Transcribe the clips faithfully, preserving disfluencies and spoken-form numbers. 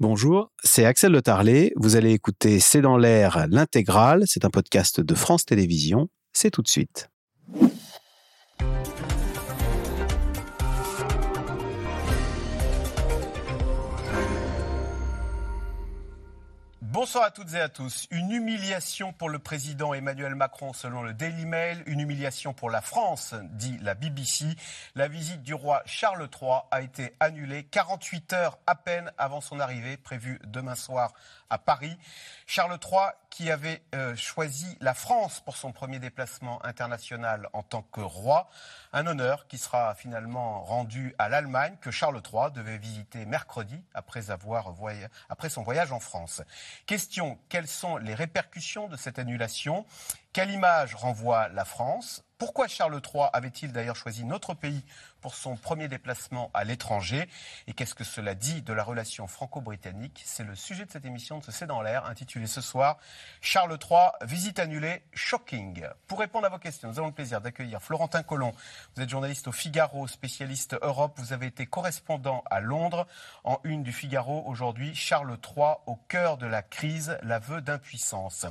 Bonjour, c'est Axel Le Tarlet. Vous allez écouter C'est dans l'air, l'intégrale. C'est un podcast de France Télévisions. C'est tout de suite. Bonsoir à toutes et à tous. Une humiliation pour le président Emmanuel Macron selon le Daily Mail, une humiliation pour la France, dit la B B C. La visite du roi Charles trois a été annulée quarante-huit heures à peine avant son arrivée, prévue demain soir à Paris. Charles trois qui avait euh, choisi la France pour son premier déplacement international en tant que roi. Un honneur qui sera finalement rendu à l'Allemagne que Charles trois devait visiter mercredi après, avoir voy... après son voyage en France. Question, quelles sont les répercussions de cette annulation ? Quelle image renvoie la France ? Pourquoi Charles trois avait-il d'ailleurs choisi notre pays pour son premier déplacement à l'étranger ? Et qu'est-ce que cela dit de la relation franco-britannique ? C'est le sujet de cette émission de ce C'est dans l'air, intitulée ce soir « Charles trois, visite annulée, shocking ». Pour répondre à vos questions, nous avons le plaisir d'accueillir Florentin Collomp. Vous êtes journaliste au Figaro, spécialiste Europe. Vous avez été correspondant à Londres. En une du Figaro, aujourd'hui, Charles trois au cœur de la crise, l'aveu d'impuissance.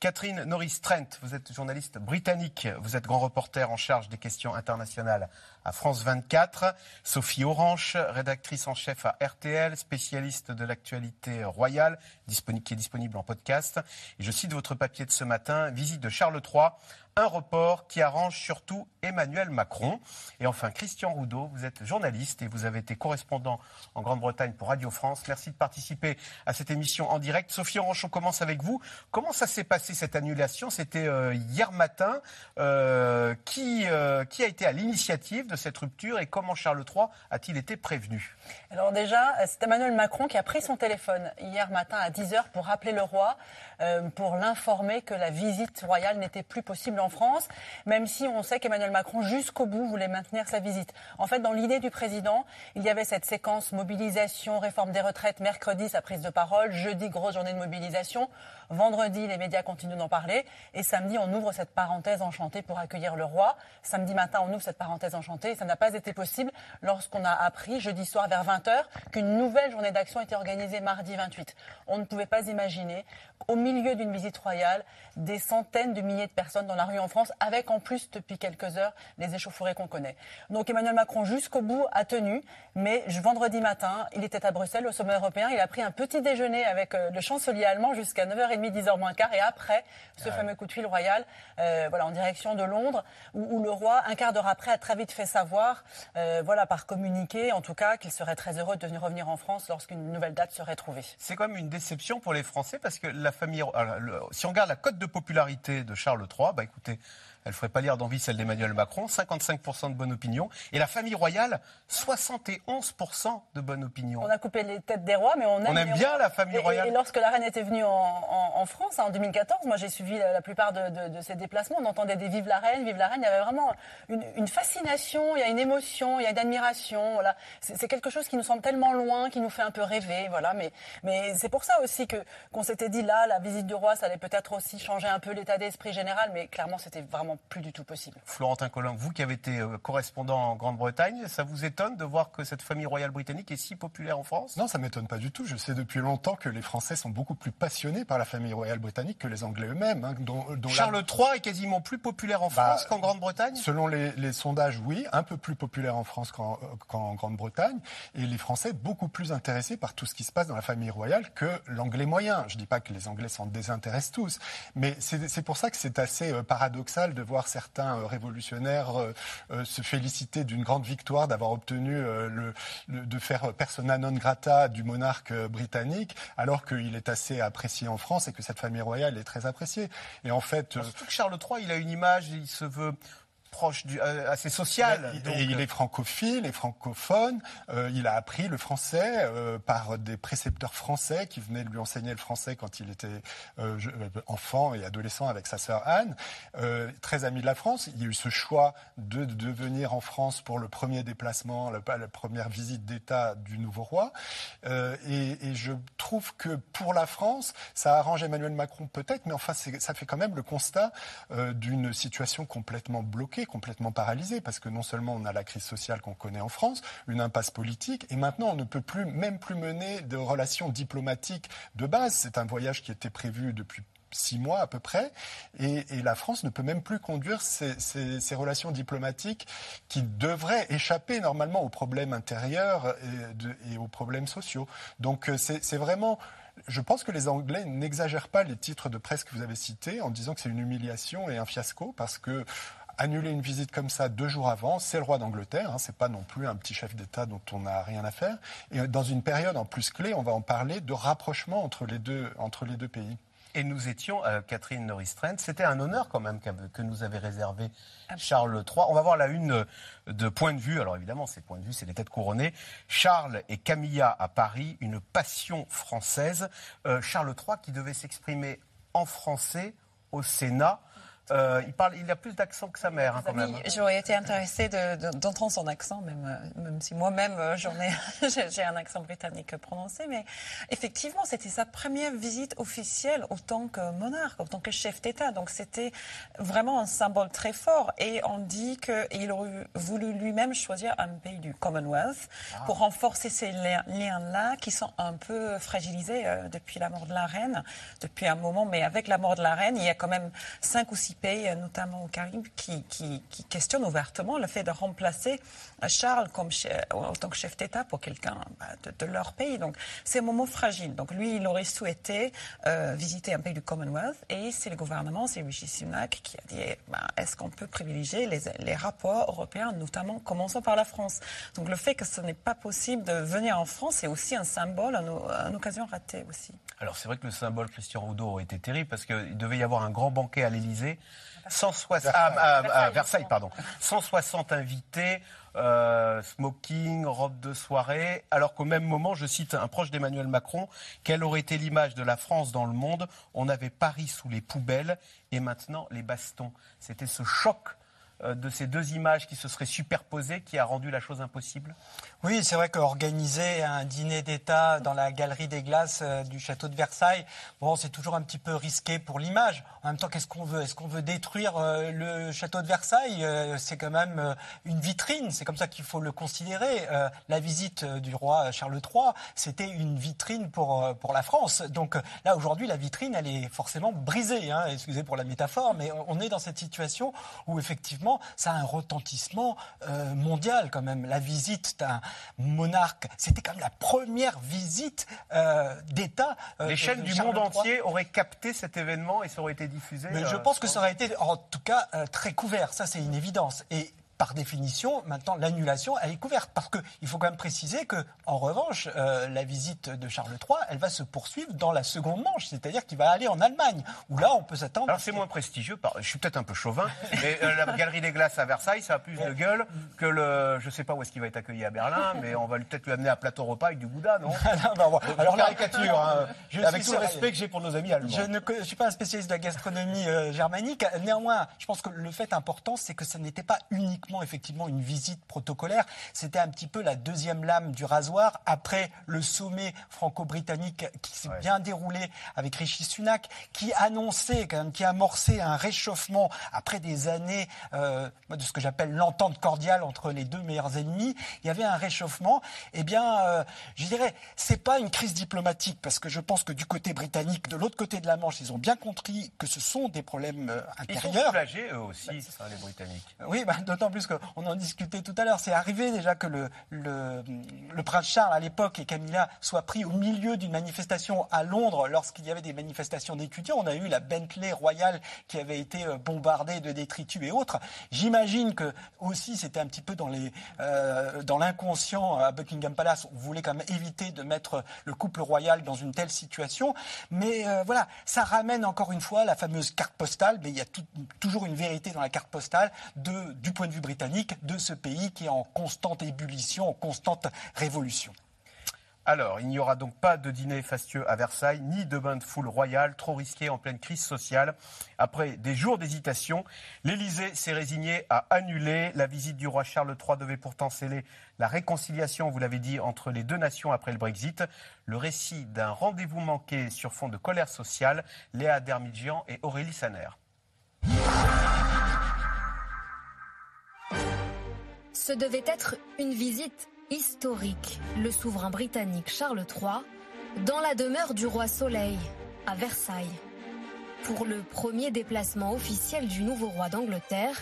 Catherine Norris-Trent, vous êtes journaliste britannique, vous êtes grand reporter en charge des questions internationales à France vingt-quatre. Sophie Aurenche, rédactrice en chef à R T L, spécialiste de l'actualité royale, qui est disponible en podcast. Et je cite votre papier de ce matin, « Visite de Charles trois ». Un report qui arrange surtout Emmanuel Macron. Et enfin, Christian Roudaut, vous êtes journaliste et vous avez été correspondant en Grande-Bretagne pour Radio France. Merci de participer à cette émission en direct. Sophie Aurenche, on commence avec vous. Comment ça s'est passé cette annulation ? C'était euh, hier matin. Euh, qui, euh, qui a été à l'initiative de cette rupture et comment Charles trois a-t-il été prévenu ? Alors déjà, c'est Emmanuel Macron qui a pris son téléphone hier matin à dix heures pour rappeler le roi, euh, pour l'informer que la visite royale n'était plus possible en en France, même si on sait qu'Emmanuel Macron jusqu'au bout voulait maintenir sa visite. En fait, dans l'idée du président, il y avait cette séquence mobilisation, réforme des retraites, mercredi sa prise de parole, jeudi grosse journée de mobilisation, vendredi les médias continuent d'en parler et samedi on ouvre cette parenthèse enchantée pour accueillir le roi. Samedi matin on ouvre cette parenthèse enchantée et ça n'a pas été possible lorsqu'on a appris jeudi soir vers vingt heures qu'une nouvelle journée d'action était organisée mardi vingt-huit. On ne pouvait pas imaginer au milieu d'une visite royale des centaines de milliers de personnes dans la rue en France, avec en plus depuis quelques heures les échauffourées qu'on connaît. Donc Emmanuel Macron jusqu'au bout a tenu, mais vendredi matin, il était à Bruxelles au sommet européen, il a pris un petit déjeuner avec euh, le chancelier allemand jusqu'à neuf heures trente, dix heures moins quart, et après ce ouais. fameux coup de fil royal, euh, voilà, en direction de Londres, où, où le roi, un quart d'heure après, a très vite fait savoir, euh, voilà, par communiqué en tout cas, qu'il serait très heureux de venir revenir en France lorsqu'une nouvelle date serait trouvée. C'est quand même une déception pour les Français, parce que la famille, alors, le, si on regarde la cote de popularité de Charles trois, bah écoute, elle ne ferait pas lire d'envie celle d'Emmanuel Macron, cinquante-cinq pour cent de bonne opinion. Et la famille royale, soixante et onze pour cent de bonne opinion. On a coupé les têtes des rois, mais on aime, on aime bien rois. La famille royale. Et, et lorsque la reine était venue en, en, en France, hein, en deux mille quatorze, moi j'ai suivi la, la plupart de, de, de ses déplacements, on entendait des « vive la reine, vive la reine », il y avait vraiment une, une fascination, il y a une émotion, il y a une admiration. Voilà. C'est, c'est quelque chose qui nous semble tellement loin, qui nous fait un peu rêver. Voilà. Mais, mais c'est pour ça aussi que, qu'on s'était dit, là, la visite du roi, ça allait peut-être aussi changer un peu l'état d'esprit général, mais clairement, c'était vraiment plus du tout possible. Florentin Collomp, vous qui avez été euh, correspondant en Grande-Bretagne, ça vous étonne de voir que cette famille royale britannique est si populaire en France ? Non, ça ne m'étonne pas du tout. Je sais depuis longtemps que les Français sont beaucoup plus passionnés par la famille royale britannique que les Anglais eux-mêmes. Hein, dont, dont Charles la... trois est quasiment plus populaire en France bah, qu'en Grande-Bretagne ? Selon les, les sondages, oui. Un peu plus populaire en France qu'en, qu'en Grande-Bretagne. Et les Français beaucoup plus intéressés par tout ce qui se passe dans la famille royale que l'Anglais moyen. Je ne dis pas que les Anglais s'en désintéressent tous. Mais c'est, c'est pour ça que c'est assez euh, paradoxal de voir certains euh, révolutionnaires euh, euh, se féliciter d'une grande victoire, d'avoir obtenu euh, le, le, de faire persona non grata du monarque euh, britannique, alors qu'il est assez apprécié en France et que cette famille royale est très appréciée. Et en fait, euh, surtout que Charles trois, il a une image, il se veut proche du, euh, assez social. Il, donc... et il est francophile et francophone. Euh, il a appris le français euh, par des précepteurs français qui venaient lui enseigner le français quand il était euh, enfant et adolescent avec sa sœur Anne. Euh, très ami de la France. Il y a eu ce choix de, de venir en France pour le premier déplacement, la, la première visite d'État du nouveau roi. Euh, et, et je trouve que pour la France, ça arrange Emmanuel Macron peut-être, mais enfin, c'est, ça fait quand même le constat euh, d'une situation complètement bloquée bloqués, complètement paralysés, parce que non seulement on a la crise sociale qu'on connaît en France, une impasse politique, et maintenant on ne peut plus, même plus mener de relations diplomatiques de base. C'est un voyage qui était prévu depuis six mois à peu près, et, et la France ne peut même plus conduire ces, ces, ces relations diplomatiques qui devraient échapper normalement aux problèmes intérieurs et, de, et aux problèmes sociaux. Donc c'est, c'est vraiment... Je pense que les Anglais n'exagèrent pas les titres de presse que vous avez cités en disant que c'est une humiliation et un fiasco, parce que annuler une visite comme ça deux jours avant, c'est le roi d'Angleterre, hein, c'est pas non plus un petit chef d'État dont on n'a rien à faire. Et dans une période en plus clé, on va en parler, de rapprochement entre les deux, entre les deux pays. Et nous étions, euh, Catherine Norris-Trent, c'était un honneur quand même que nous avait réservé Charles trois. On va voir la une de Point de vue. Alors évidemment, ces points de vue, c'est les têtes couronnées. Charles et Camilla à Paris, une passion française. Euh, Charles trois qui devait s'exprimer en français au Sénat. Euh, il parle, il a plus d'accent que sa mère, hein, quand amis, même. J'aurais été intéressée de, de, d'entendre son accent, même, même si moi-même j'en ai, j'ai un accent britannique prononcé. Mais effectivement, c'était sa première visite officielle en tant que monarque, en tant que chef d'État. Donc c'était vraiment un symbole très fort. Et on dit qu'il aurait voulu lui-même choisir un pays du Commonwealth ah. pour renforcer ces liens-là qui sont un peu fragilisés depuis la mort de la reine, depuis un moment. Mais avec la mort de la reine, il y a quand même cinq ou six pays, notamment au Caribe, qui, qui, qui questionnent ouvertement le fait de remplacer Charles comme chef, en tant que chef d'État pour quelqu'un bah, de, de leur pays. Donc c'est un moment fragile. Donc lui, il aurait souhaité euh, visiter un pays du Commonwealth, et c'est le gouvernement, c'est Rishi Sunak qui a dit bah, est-ce qu'on peut privilégier les, les rapports européens, notamment commençant par la France. Donc le fait que ce n'est pas possible de venir en France, c'est aussi un symbole, une, une occasion ratée aussi. Alors c'est vrai que le symbole Christian Roudaut aurait été terrible, parce qu'il devait y avoir un grand banquet à l'Élysée. cent soixante, à, à, à Versailles, pardon. cent soixante invités, euh, smoking, robe de soirée, alors qu'au même moment, je cite un proche d'Emmanuel Macron, quelle aurait été l'image de la France dans le monde? On avait Paris sous les poubelles et maintenant les bastons. C'était ce choc de ces deux images qui se seraient superposées qui a rendu la chose impossible? Oui, c'est vrai qu'organiser un dîner d'État dans la galerie des glaces du château de Versailles, bon, c'est toujours un petit peu risqué pour l'image. En même temps, qu'est-ce qu'on veut? Est-ce qu'on veut détruire le château de Versailles? C'est quand même une vitrine, c'est comme ça qu'il faut le considérer. La visite du roi Charles trois, c'était une vitrine pour, pour la France. Donc là, aujourd'hui, la vitrine, elle est forcément brisée, hein. Excusez pour la métaphore, mais on est dans cette situation où, effectivement, ça a un retentissement euh, mondial quand même. La visite d'un monarque, c'était quand même la première visite euh, d'État. Euh, Les chaînes du monde entier auraient capté cet événement et ça aurait été diffusé. Mais euh, je pense que ça aurait été, en tout cas, euh, très couvert. Ça, c'est une évidence. Et par définition, maintenant, l'annulation, elle est couverte. Parce qu'il faut quand même préciser que, en revanche, euh, la visite de Charles trois, elle va se poursuivre dans la seconde manche, c'est-à-dire qu'il va aller en Allemagne, où là, on peut s'attendre... Alors, c'est que... moins prestigieux, par... je suis peut-être un peu chauvin, mais euh, la Galerie des Glaces à Versailles, ça a plus de gueule que le... Je ne sais pas où est-ce qu'il va être accueilli à Berlin, mais on va peut-être lui amener un plateau repas avec du gouda, non, non ben, bon. Alors, caricature, hein, avec tout le respect que j'ai pour nos amis allemands. Je ne je suis pas un spécialiste de la gastronomie euh, germanique, néanmoins, je pense que le fait important, c'est que ça n'était pas uniquement effectivement une visite protocolaire, c'était un petit peu la deuxième lame du rasoir après le sommet franco-britannique qui s'est ouais. bien déroulé avec Rishi Sunak, qui annonçait quand même, qui amorçait un réchauffement après des années euh, de ce que j'appelle l'entente cordiale entre les deux meilleurs ennemis. Il y avait un réchauffement. Eh bien, euh, je dirais, c'est pas une crise diplomatique, parce que je pense que du côté britannique, de l'autre côté de la Manche, ils ont bien compris que ce sont des problèmes euh, intérieurs. Ils sont soulagés eux aussi, bah, ça, les Britanniques. Oui, bah, d'autant plus qu'on en discutait tout à l'heure. C'est arrivé déjà que le, le, le prince Charles, à l'époque, et Camilla soient pris au milieu d'une manifestation à Londres lorsqu'il y avait des manifestations d'étudiants. On a eu la Bentley Royale qui avait été bombardée de détritus et autres. J'imagine que aussi c'était un petit peu dans, les, euh, dans l'inconscient à Buckingham Palace. On voulait quand même éviter de mettre le couple royal dans une telle situation. Mais euh, voilà, ça ramène encore une fois la fameuse carte postale. Mais il y a tout, toujours une vérité dans la carte postale de, du point de vue britannique, de ce pays qui est en constante ébullition, en constante révolution. Alors, il n'y aura donc pas de dîner fastueux à Versailles, ni de bain de foule royal, trop risqué en pleine crise sociale. Après des jours d'hésitation, l'Élysée s'est résigné à annuler. La visite du roi Charles trois devait pourtant sceller la réconciliation, vous l'avez dit, entre les deux nations après le Brexit. Le récit d'un rendez-vous manqué sur fond de colère sociale, Léa Dermidjian et Aurélie Saner. Ce devait être une visite historique. Le souverain britannique Charles trois dans la demeure du roi Soleil à Versailles. Pour le premier déplacement officiel du nouveau roi d'Angleterre,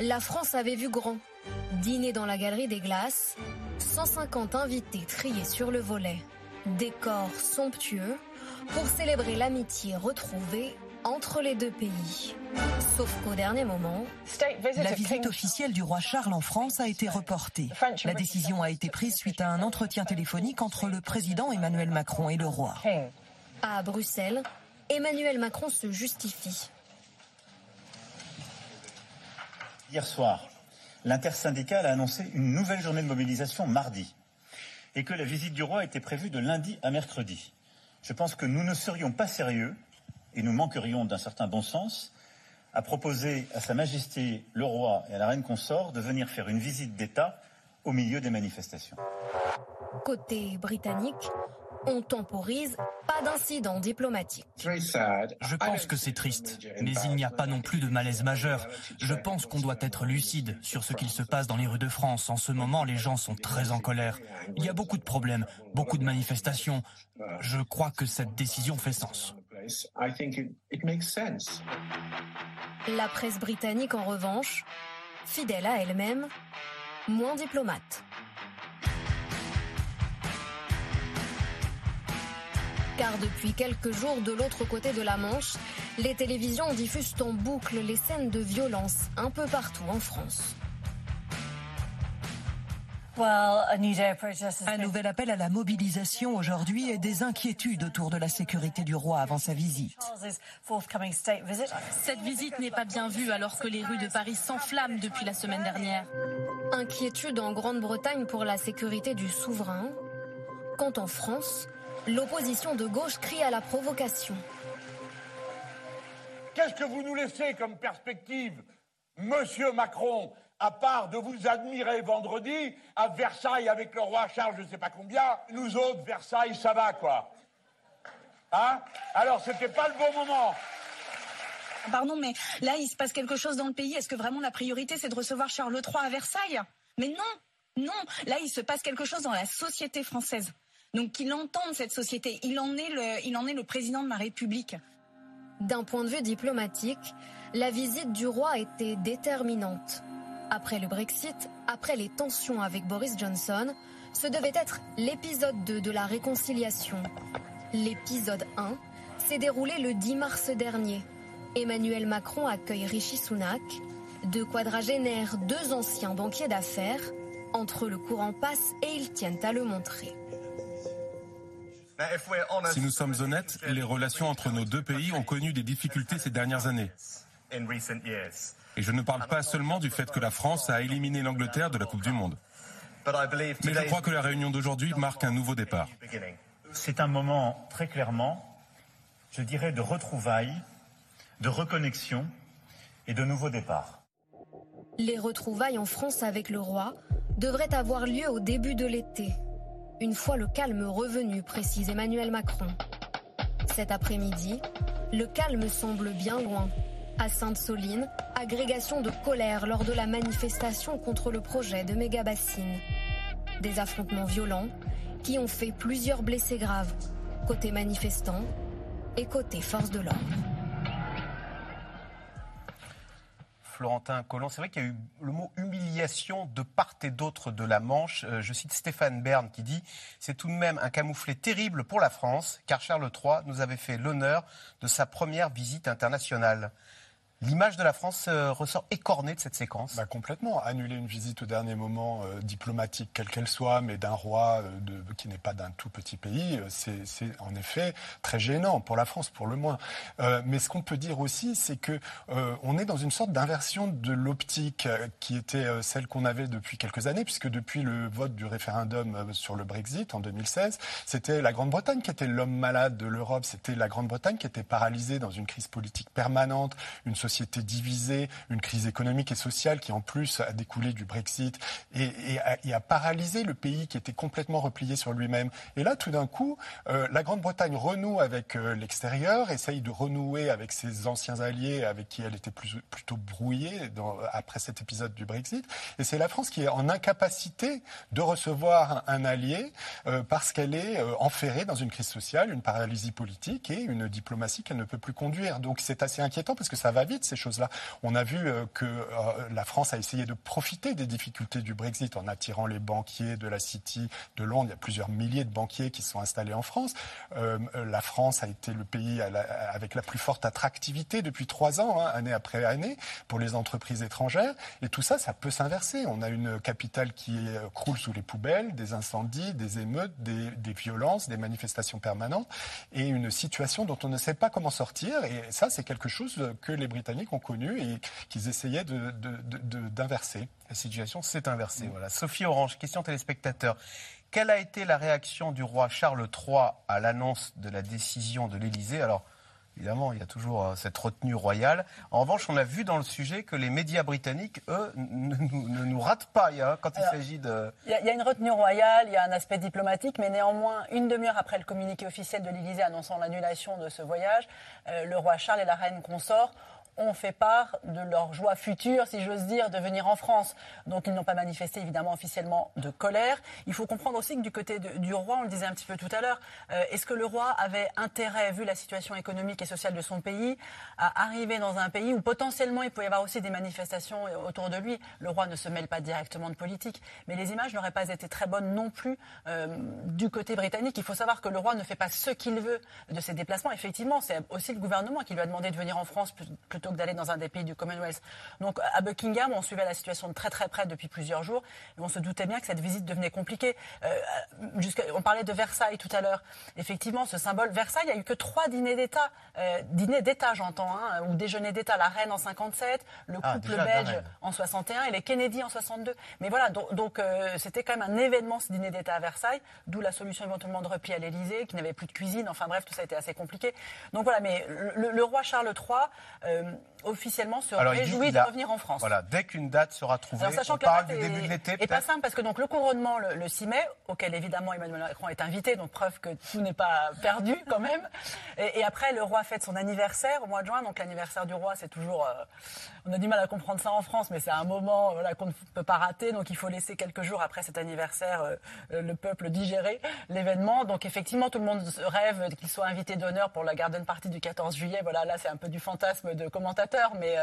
la France avait vu grand. Dîner dans la galerie des glaces, cent cinquante invités triés sur le volet. Décor somptueux pour célébrer l'amitié retrouvée entre les deux pays. Sauf qu'au dernier moment, la visite officielle du roi Charles en France a été reportée. La décision a été prise suite à un entretien téléphonique entre le président Emmanuel Macron et le roi. À Bruxelles, Emmanuel Macron se justifie. Hier soir, l'intersyndicale a annoncé une nouvelle journée de mobilisation mardi et que la visite du roi était prévue de lundi à mercredi. Je pense que nous ne serions pas sérieux et nous manquerions d'un certain bon sens à proposer à Sa Majesté le roi et à la reine consort de venir faire une visite d'État au milieu des manifestations. Côté britannique, on temporise, pas d'incident diplomatique. Je pense que c'est triste, mais il n'y a pas non plus de malaise majeur. Je pense qu'on doit être lucide sur ce qu'il se passe dans les rues de France. En ce moment, les gens sont très en colère. Il y a beaucoup de problèmes, beaucoup de manifestations. Je crois que cette décision fait sens. La presse britannique, en revanche, fidèle à elle-même, moins diplomate. Car depuis quelques jours, de l'autre côté de la Manche, les télévisions diffusent en boucle les scènes de violence un peu partout en France. Un nouvel appel à la mobilisation aujourd'hui et des inquiétudes autour de la sécurité du roi avant sa visite. Cette visite n'est pas bien vue alors que les rues de Paris s'enflamment depuis la semaine dernière. Inquiétude en Grande-Bretagne pour la sécurité du souverain. Quant en France, l'opposition de gauche crie à la provocation. Qu'est-ce que vous nous laissez comme perspective, monsieur Macron, à part de vous admirer vendredi à Versailles avec le roi Charles, je ne sais pas combien, nous autres, Versailles, ça va, quoi. Hein ? Alors, c'était pas le bon moment. Pardon, mais là, il se passe quelque chose dans le pays. Est-ce que vraiment la priorité, c'est de recevoir Charles trois à Versailles ? Mais non, non, là, il se passe quelque chose dans la société française. Donc qu'il entende cette société, il en est le, il en est le président de la République. D'un point de vue diplomatique, la visite du roi était déterminante. Après le Brexit, après les tensions avec Boris Johnson, ce devait être l'épisode deux de la réconciliation. L'épisode un s'est déroulé le dix mars dernier. Emmanuel Macron accueille Rishi Sunak, deux quadragénaires, deux anciens banquiers d'affaires. Entre le courant passe et ils tiennent à le montrer. Si nous sommes honnêtes, les relations entre nos deux pays ont connu des difficultés ces dernières années. Et je ne parle pas seulement du fait que la France a éliminé l'Angleterre de la Coupe du Monde. Mais je crois que la réunion d'aujourd'hui marque un nouveau départ. C'est un moment, très clairement, je dirais, de retrouvailles, de reconnexion et de nouveau départ. Les retrouvailles en France avec le roi devraient avoir lieu au début de l'été. Une fois le calme revenu, précise Emmanuel Macron. Cet après-midi, le calme semble bien loin. À Sainte-Soline, agrégation de colère lors de la manifestation contre le projet de méga-bassine. Des affrontements violents qui ont fait plusieurs blessés graves, côté manifestants et côté forces de l'ordre. Florentin Collomp, c'est vrai qu'il y a eu le mot humiliation de part et d'autre de la Manche. Je cite Stéphane Bern qui dit « C'est tout de même un camouflet terrible pour la France, car Charles trois nous avait fait l'honneur de sa première visite internationale ». L'image de la France euh, ressort écornée de cette séquence. Bah complètement. Annuler une visite au dernier moment, euh, diplomatique quelle qu'elle soit, mais d'un roi euh, de, qui n'est pas d'un tout petit pays, euh, c'est, c'est en effet très gênant pour la France, pour le moins. Euh, mais ce qu'on peut dire aussi, c'est que euh, on est dans une sorte d'inversion de l'optique euh, qui était euh, celle qu'on avait depuis quelques années, puisque depuis le vote du référendum euh, sur le Brexit en deux mille seize, c'était la Grande-Bretagne qui était l'homme malade de l'Europe, c'était la Grande-Bretagne qui était paralysée dans une crise politique permanente, une société société divisée, une crise économique et sociale qui en plus a découlé du Brexit et, et, a, et a paralysé le pays qui était complètement replié sur lui-même. Et là, tout d'un coup, euh, la Grande-Bretagne renoue avec euh, l'extérieur, essaye de renouer avec ses anciens alliés avec qui elle était plus, plutôt brouillée dans, après cet épisode du Brexit. Et c'est la France qui est en incapacité de recevoir un, un allié euh, parce qu'elle est euh, enferrée dans une crise sociale, une paralysie politique et une diplomatie qu'elle ne peut plus conduire. Donc c'est assez inquiétant parce que ça va vite, ces choses-là. On a vu euh, que euh, la France a essayé de profiter des difficultés du Brexit en attirant les banquiers de la City, de Londres. Il y a plusieurs milliers de banquiers qui se sont installés en France. Euh, la France a été le pays à la, avec la plus forte attractivité depuis trois ans, hein, année après année, pour les entreprises étrangères. Et tout ça, ça peut s'inverser. On a une capitale qui croule sous les poubelles, des incendies, des émeutes, des, des violences, des manifestations permanentes et une situation dont on ne sait pas comment sortir. Et ça, c'est quelque chose que les Britanniques ont connu et qu'ils essayaient de, de, de, de, d'inverser. La situation s'est inversée. Mmh. Voilà. Sophie Aurenche, question téléspectateur. Quelle a été la réaction du roi Charles trois à l'annonce de la décision de l'Élysée? Alors, évidemment, il y a toujours cette retenue royale. En revanche, on a vu dans le sujet que les médias britanniques, eux, ne, ne, ne nous ratent pas quand il Alors, s'agit de... Il y, y a une retenue royale, il y a un aspect diplomatique, mais néanmoins, une demi-heure après le communiqué officiel de l'Élysée annonçant l'annulation de ce voyage, euh, le roi Charles et la reine consort ont fait part de leur joie future, si j'ose dire, de venir en France. Donc ils n'ont pas manifesté évidemment officiellement de colère. Il faut comprendre aussi que du côté de, du roi, on le disait un petit peu tout à l'heure, euh, est-ce que le roi avait intérêt, vu la situation économique et sociale de son pays, à arriver dans un pays où potentiellement il pouvait y avoir aussi des manifestations autour de lui? Le roi ne se mêle pas directement de politique, mais les images n'auraient pas été très bonnes non plus euh, du côté britannique. Il faut savoir que le roi ne fait pas ce qu'il veut de ses déplacements. Effectivement, c'est aussi le gouvernement qui lui a demandé de venir en France plutôt que d'aller dans un des pays du Commonwealth. Donc à Buckingham, on suivait la situation de très très près depuis plusieurs jours et on se doutait bien que cette visite devenait compliquée. Euh, jusqu'à, on parlait de Versailles tout à l'heure. Effectivement, ce symbole Versailles, il n'y a eu que trois dîners d'État. Euh, dîners d'État, j'entends, hein, ou déjeuners d'État. La reine en cinquante-sept, le couple ah, déjà, belge en soixante et un et les Kennedy en soixante-deux. Mais voilà, donc, donc euh, c'était quand même un événement ce dîner d'État à Versailles, d'où la solution éventuellement de repli à l'Élysée, qui n'avait plus de cuisine. Enfin bref, tout ça a été assez compliqué. Donc voilà, mais le, le roi Charles trois... Euh, officiellement se Alors, réjouit de a... revenir en France. Voilà, dès qu'une date sera trouvée, Alors, sachant on que parle du début est... de l'été. Et pas simple, parce que donc, le couronnement le, le six mai, auquel évidemment Emmanuel Macron est invité, donc preuve que tout n'est pas perdu quand même. Et, et après, le roi fête son anniversaire au mois de juin, donc l'anniversaire du roi, c'est toujours... Euh, on a du mal à comprendre ça en France, mais c'est un moment voilà, qu'on ne peut pas rater, donc il faut laisser quelques jours après cet anniversaire euh, le peuple digérer l'événement. Donc effectivement, tout le monde rêve qu'il soit invité d'honneur pour la garden party du quatorze juillet. Voilà, là, c'est un peu du fantasme de commentateur. Mais,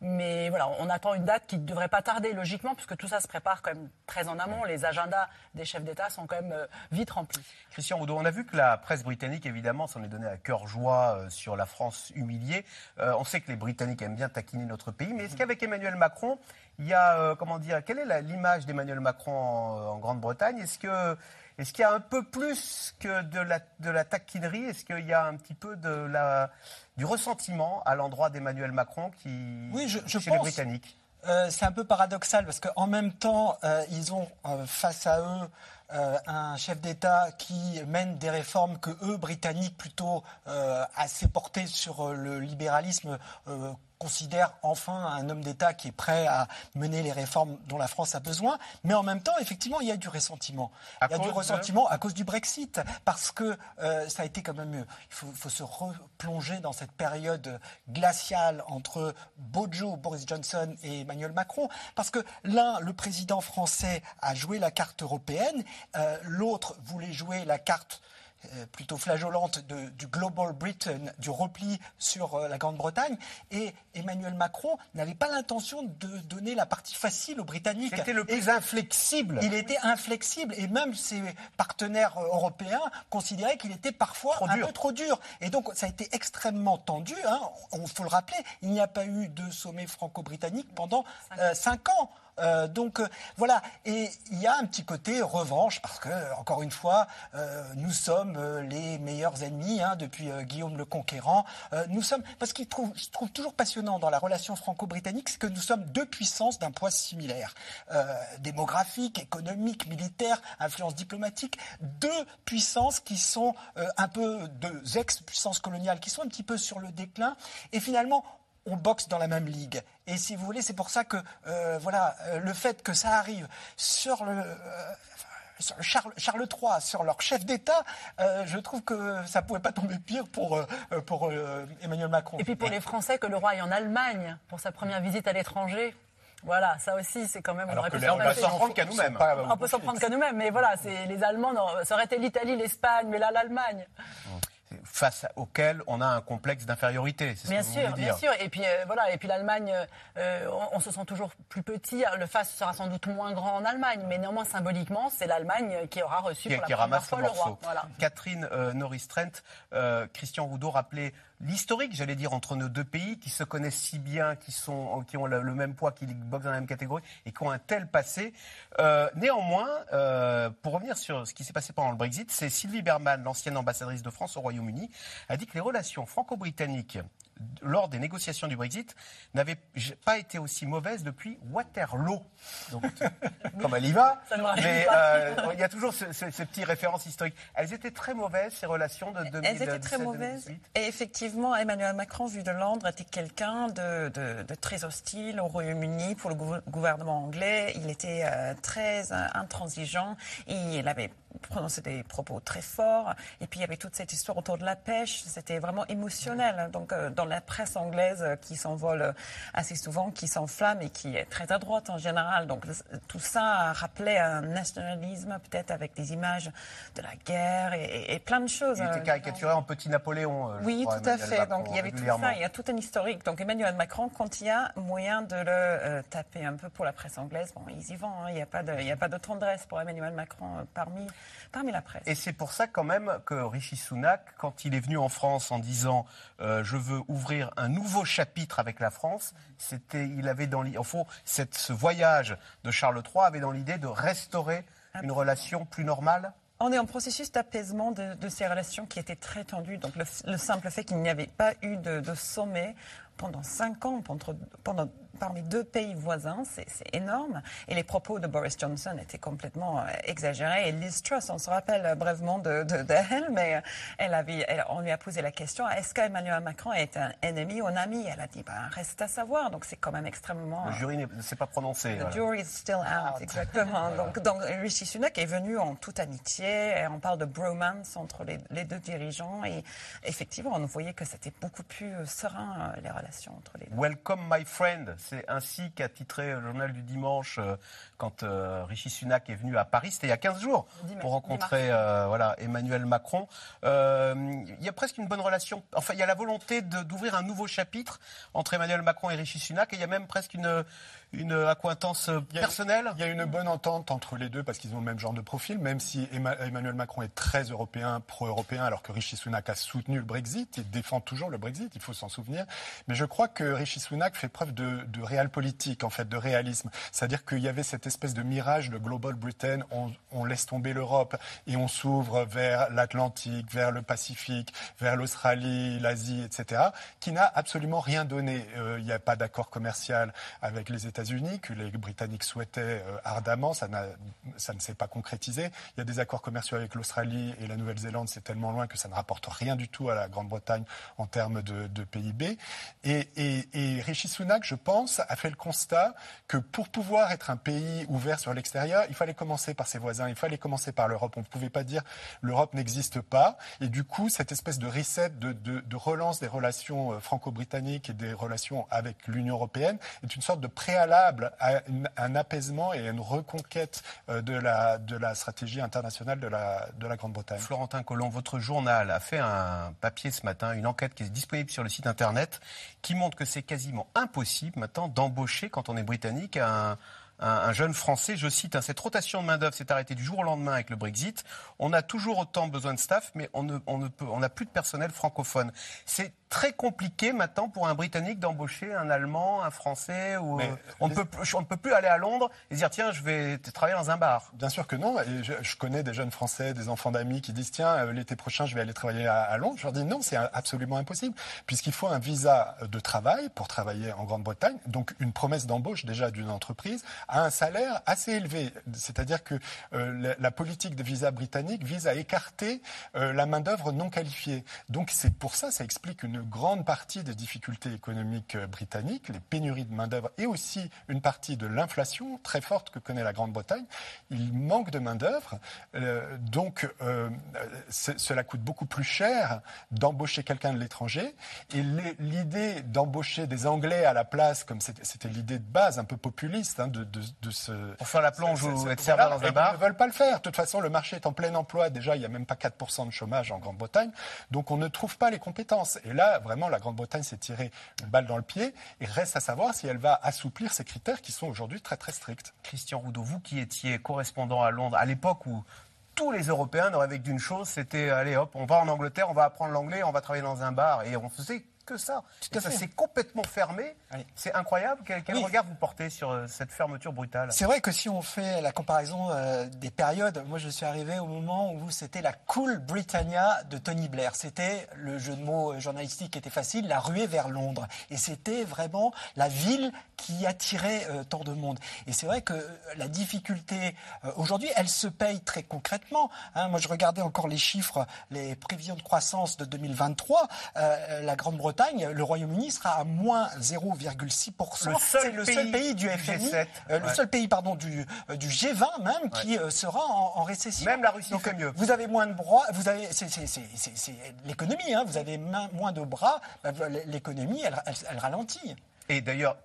mais voilà, on attend une date qui ne devrait pas tarder logiquement, puisque tout ça se prépare quand même très en amont. Les agendas des chefs d'État sont quand même vite remplis. Christian Roudaut, on a vu que la presse britannique, évidemment, s'en est donnée à cœur joie sur la France humiliée. Euh, on sait que les Britanniques aiment bien taquiner notre pays, mais est-ce qu'avec Emmanuel Macron, il y a, euh, comment dire, quelle est la, l'image d'Emmanuel Macron en, en Grande-Bretagne ? Est-ce que... Est-ce qu'il y a un peu plus que de la, de la taquinerie? Est-ce qu'il y a un petit peu de la, du ressentiment à l'endroit d'Emmanuel Macron qui, oui, je, je chez pense, les Britanniques euh, c'est un peu paradoxal parce qu'en même temps, euh, ils ont euh, face à eux Euh, un chef d'État qui mène des réformes que eux, Britanniques, plutôt euh, assez portés sur euh, le libéralisme, euh, considèrent enfin un homme d'État qui est prêt à mener les réformes dont la France a besoin. Mais en même temps, effectivement, il y a du ressentiment. À il y a du ressentiment de... à cause du Brexit, parce que euh, ça a été quand même... Il faut, faut se replonger dans cette période glaciale entre Bojo, Boris Johnson et Emmanuel Macron, parce que l'un, le président français, a joué la carte européenne. Euh, l'autre voulait jouer la carte euh, plutôt flageolante de, du Global Britain, du repli sur euh, la Grande-Bretagne. Et Emmanuel Macron n'avait pas l'intention de donner la partie facile aux Britanniques. C'était le plus et inflexible. Il était inflexible et même ses partenaires européens considéraient qu'il était parfois trop un dur. peu trop dur. Et donc ça a été extrêmement tendu. Il hein. faut le rappeler, il n'y a pas eu de sommet franco-britannique pendant euh, cinq ans. Euh, donc euh, voilà, et il y a un petit côté revanche parce que encore une fois, euh, nous sommes euh, les meilleurs ennemis hein, depuis euh, Guillaume le Conquérant. Euh, nous sommes, parce qu'il trouve, je trouve toujours passionnant dans la relation franco-britannique, c'est que nous sommes deux puissances d'un poids similaire, euh, démographique, économique, militaire, influence diplomatique, deux puissances qui sont euh, un peu deux ex-puissances coloniales qui sont un petit peu sur le déclin, et finalement on boxe dans la même ligue. Et si vous voulez, c'est pour ça que euh, voilà, le fait que ça arrive sur le... Euh, Charles, Charles trois, sur leur chef d'État, euh, je trouve que ça ne pouvait pas tomber pire pour, euh, pour euh, Emmanuel Macron. Et puis pour les Français, que le roi aille en Allemagne pour sa première visite à l'étranger, voilà, ça aussi, c'est quand même... Alors on que là, on va s'en prendre qu'à nous-mêmes. On peut s'en prendre qu'à nous-mêmes, mais voilà, c'est, les Allemands, non, ça aurait été l'Italie, l'Espagne, mais là, l'Allemagne... Mmh. face auquel on a un complexe d'infériorité. C'est ce bien que vous sûr, voulez dire. Bien sûr. Et puis, euh, voilà. Et puis l'Allemagne, euh, on, on se sent toujours plus petit. Le face sera sans doute moins grand en Allemagne. Mais néanmoins, symboliquement, c'est l'Allemagne qui aura reçu qui, pour la qui première fois le roi. Voilà. Catherine euh, Norris-Trent, euh, Christian Roudaut rappelait l'historique, j'allais dire, entre nos deux pays qui se connaissent si bien, qui, sont, qui ont le, le même poids, qui boxent dans la même catégorie et qui ont un tel passé. Euh, néanmoins, euh, pour revenir sur ce qui s'est passé pendant le Brexit, c'est Sylvie Berman, l'ancienne ambassadrice de France au Royaume-Uni, a dit que les relations franco-britanniques lors des négociations du Brexit n'avaient pas été aussi mauvaises depuis Waterloo. Donc, comme elle y va, mais euh, il y a toujours ces ce, ce petites références historiques. Elles étaient très mauvaises, ces relations de deux mille dix-sept. Elles étaient très mauvaises. Et effectivement, Emmanuel Macron, vu de Londres, était quelqu'un de, de, de très hostile au Royaume-Uni pour le gouvernement anglais. Il était euh, très intransigeant. Il avait prononcé des propos très forts. Et puis, il y avait toute cette histoire autour de la pêche. C'était vraiment émotionnel. Donc, euh, dans la presse anglaise qui s'envole assez souvent, qui s'enflamme et qui est très à droite en général. Donc tout ça rappelait un nationalisme peut-être avec des images de la guerre et, et plein de choses. Il était caricaturé en petit Napoléon. Oui, crois, tout à fait. Donc il y avait tout ça, il y a tout un historique. Donc Emmanuel Macron, quand il y a moyen de le euh, taper un peu pour la presse anglaise, bon, ils y vont. Hein. Il n'y a pas de, il n'y a pas de tendresse pour Emmanuel Macron euh, parmi, parmi la presse. Et c'est pour ça quand même que Rishi Sunak, quand il est venu en France en disant euh, je veux ouvrir un nouveau chapitre avec la France, c'était, il avait dans l'idée, enfin, cette, ce voyage de Charles trois avait dans l'idée de restaurer une relation plus normale. On est en processus d'apaisement de, de ces relations qui étaient très tendues. Donc le, le simple fait qu'il n'y avait pas eu de, de sommet pendant cinq ans, pendant, pendant, parmi deux pays voisins, c'est, c'est énorme. Et les propos de Boris Johnson étaient complètement exagérés. Et Liz Truss, on se rappelle brièvement de, de, de elle, mais elle avait, elle, on lui a posé la question, est-ce qu'Emmanuel Macron est un ennemi ou un ami? Elle a dit, ben, reste à savoir. Donc c'est quand même extrêmement... Le jury ne s'est pas prononcé. The jury is still out, out. Exactement. donc, donc Rishi Sunak est venu en toute amitié. Et on parle de bromance entre les, les deux dirigeants. Et effectivement, on voyait que c'était beaucoup plus serein, les relations entre les deux. Welcome my friend. C'est ainsi qu'a titré le journal du dimanche euh, quand euh, Rishi Sunak est venu à Paris. C'était il y a quinze jours pour rencontrer euh, voilà, Emmanuel Macron. Euh, il y a presque une bonne relation. Enfin, il y a la volonté de, d'ouvrir un nouveau chapitre entre Emmanuel Macron et Rishi Sunak. Et il y a même presque une, une accointance personnelle. Il y a une bonne entente entre les deux parce qu'ils ont le même genre de profil. Même si Emmanuel Macron est très européen, pro-européen, alors que Rishi Sunak a soutenu le Brexit. Il défend toujours le Brexit, il faut s'en souvenir. Mais je crois que Rishi Sunak fait preuve de... de réel politique, en fait, de réalisme. C'est-à-dire qu'il y avait cette espèce de mirage de Global Britain, on, on laisse tomber l'Europe et on s'ouvre vers l'Atlantique, vers le Pacifique, vers l'Australie, l'Asie, et cetera, qui n'a absolument rien donné. Euh, il n'y a pas d'accord commercial avec les États-Unis, que les Britanniques souhaitaient euh, ardemment, ça, n'a, ça ne s'est pas concrétisé. Il y a des accords commerciaux avec l'Australie et la Nouvelle-Zélande, c'est tellement loin que ça ne rapporte rien du tout à la Grande-Bretagne en termes de, de P I B. Et, et, et Rishi Sunak, je pense, a fait le constat que pour pouvoir être un pays ouvert sur l'extérieur, il fallait commencer par ses voisins, il fallait commencer par l'Europe. On ne pouvait pas dire l'Europe n'existe pas. Et du coup, cette espèce de reset, de, de, de relance des relations franco-britanniques et des relations avec l'Union européenne est une sorte de préalable à une, un apaisement et à une reconquête de la, de la stratégie internationale de la, de la Grande-Bretagne. Florentin Collomp, votre journal a fait un papier ce matin, une enquête qui est disponible sur le site internet, qui montre que c'est quasiment impossible maintenant d'embaucher, quand on est britannique, un, un, un jeune Français. Je cite, hein, cette rotation de main-d'œuvre s'est arrêtée du jour au lendemain avec le Brexit. On a toujours autant besoin de staff, mais on ne, on ne peut, on n'a plus de personnel francophone. C'est très compliqué maintenant pour un Britannique d'embaucher un Allemand, un Français. Ou, euh, on, les... peut, on ne peut plus aller à Londres et dire « Tiens, je vais travailler dans un bar ». Bien sûr que non. Et je, je connais des jeunes Français, des enfants d'amis qui disent « Tiens, l'été prochain, je vais aller travailler à, à Londres ». Je leur dis « Non, c'est absolument impossible ». Puisqu'il faut un visa de travail pour travailler en Grande-Bretagne, donc une promesse d'embauche déjà d'une entreprise, à un salaire assez élevé. C'est-à-dire que euh, la, la politique des visas britanniques vise à écarter euh, la main-d'œuvre non qualifiée. Donc c'est pour ça, ça explique une une grande partie des difficultés économiques britanniques, les pénuries de main-d'œuvre et aussi une partie de l'inflation très forte que connaît la Grande-Bretagne. Il manque de main-d'œuvre. Euh, donc, euh, cela coûte beaucoup plus cher d'embaucher quelqu'un de l'étranger. Et les, l'idée d'embaucher des Anglais à la place, comme c'était, c'était l'idée de base un peu populiste, hein, de, de, de ce. Pour faire la plonge ou être serveur dans un bar. Ils ne veulent pas le faire. De toute façon, le marché est en plein emploi. Déjà, il n'y a même pas quatre pour cent de chômage en Grande-Bretagne. Donc, on ne trouve pas les compétences. Et là, vraiment, la Grande-Bretagne s'est tirée une balle dans le pied. Et reste à savoir si elle va assouplir ces critères qui sont aujourd'hui très, très stricts. Christian Roudaut, vous qui étiez correspondant à Londres à l'époque où tous les Européens ne rêvaient d'une chose, c'était allez hop, on va en Angleterre, on va apprendre l'anglais, on va travailler dans un bar. Et on faisait que ça. Que ça s'est complètement fermé. Oui. C'est incroyable. Quel, quel oui. regard vous portez sur cette fermeture brutale ? C'est vrai que si on fait la comparaison euh, des périodes, moi je suis arrivé au moment où c'était la cool Britannia de Tony Blair. C'était le jeu de mots journalistique qui était facile, la ruée vers Londres. Et c'était vraiment la ville qui attirait euh, tant de monde. Et c'est vrai que la difficulté euh, aujourd'hui, elle se paye très concrètement. Hein, moi je regardais encore les chiffres, les prévisions de croissance de deux mille vingt-trois. Euh, la Grande-Bretagne Le Royaume-Uni sera à moins zéro virgule six pour cent. C'est le seul pays du F M I, G sept, euh, ouais. le seul pays pardon du, euh, du G vingt même ouais. qui euh, sera en, en récession. Même la Russie donc, fait mieux. Vous avez moins de bras, vous avez c'est, c'est, c'est, c'est, c'est l'économie, hein, vous avez main, moins de bras, l'économie elle, elle, elle ralentit. Et d'ailleurs,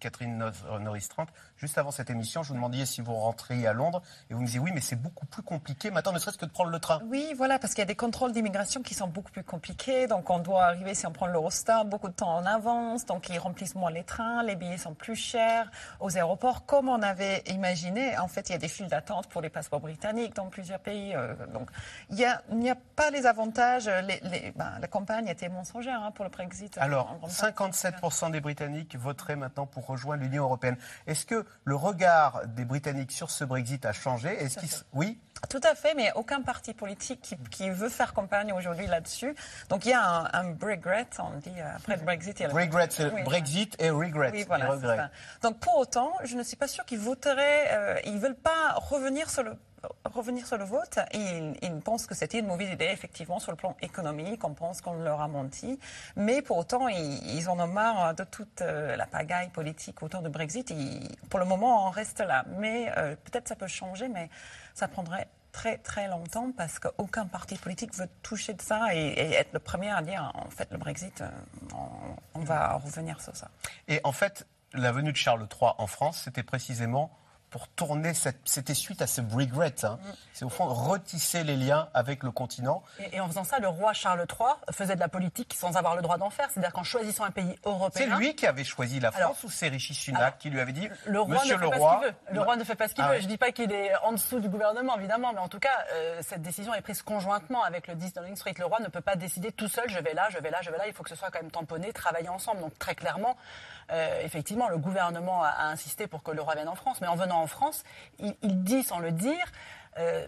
Catherine Norris-Trent, juste avant cette émission, je vous demandiez si vous rentriez à Londres et vous me disiez oui, mais c'est beaucoup plus compliqué maintenant, ne serait-ce que de prendre le train. Oui, voilà, parce qu'il y a des contrôles d'immigration qui sont beaucoup plus compliqués. Donc, on doit arriver, si on prend l'Eurostar, beaucoup de temps en avance. Donc, ils remplissent moins les trains, les billets sont plus chers aux aéroports. Comme on avait imaginé, en fait, il y a des files d'attente pour les passeports britanniques dans plusieurs pays. Donc, il n'y a, il n'y a pas les avantages. Les, les, ben, la campagne était mensongère hein, pour le Brexit. Alors, cinquante-sept pour cent des Britanniques voterait maintenant pour rejoindre l'Union européenne. Est-ce que le regard des Britanniques sur ce Brexit a changé ? Est-ce qu'ils... Oui ? Tout à fait, mais aucun parti politique qui, qui veut faire campagne aujourd'hui là-dessus. Donc il y a un, un regret, on dit après le Brexit. Il y a le regret, c'est oui, Brexit oui. et regret. Oui, voilà, et regret. C'est ça. Donc pour autant, je ne suis pas sûre qu'ils voteraient. Euh, ils ne veulent pas revenir sur le. revenir sur le vote, ils, ils pensent que c'était une mauvaise idée, effectivement, sur le plan économique, on pense qu'on leur a menti, mais pour autant, ils, ils en ont marre de toute euh, la pagaille politique autour du Brexit. Ils, pour le moment, on reste là, mais euh, peut-être ça peut changer, mais ça prendrait très très longtemps parce qu'aucun parti politique veut toucher de ça et, et être le premier à dire, en fait, le Brexit, on, on va revenir sur ça. Et en fait, la venue de Charles trois en France, c'était précisément... pour tourner, cette, c'était suite à ce regret. Hein. C'est au fond retisser les liens avec le continent. Et, et en faisant ça, le roi Charles trois faisait de la politique sans avoir le droit d'en faire. C'est-à-dire qu'en choisissant un pays européen... C'est lui qui avait choisi la France alors, ou c'est Rishi Sunak alors, qui lui avait dit le roi Monsieur ne fait le pas roi... Ce qu'il veut. Le roi ne fait pas ce qu'il ah, veut. Je ne dis pas qu'il est en dessous du gouvernement, évidemment, mais en tout cas, euh, cette décision est prise conjointement avec le dix Downing Street. Le roi ne peut pas décider tout seul, je vais là, je vais là, je vais là. Il faut que ce soit quand même tamponné, travailler ensemble. Donc très clairement, euh, effectivement, le gouvernement a, a insisté pour que le roi vienne en France. Mais en venant en France, il, il dit sans le dire, euh,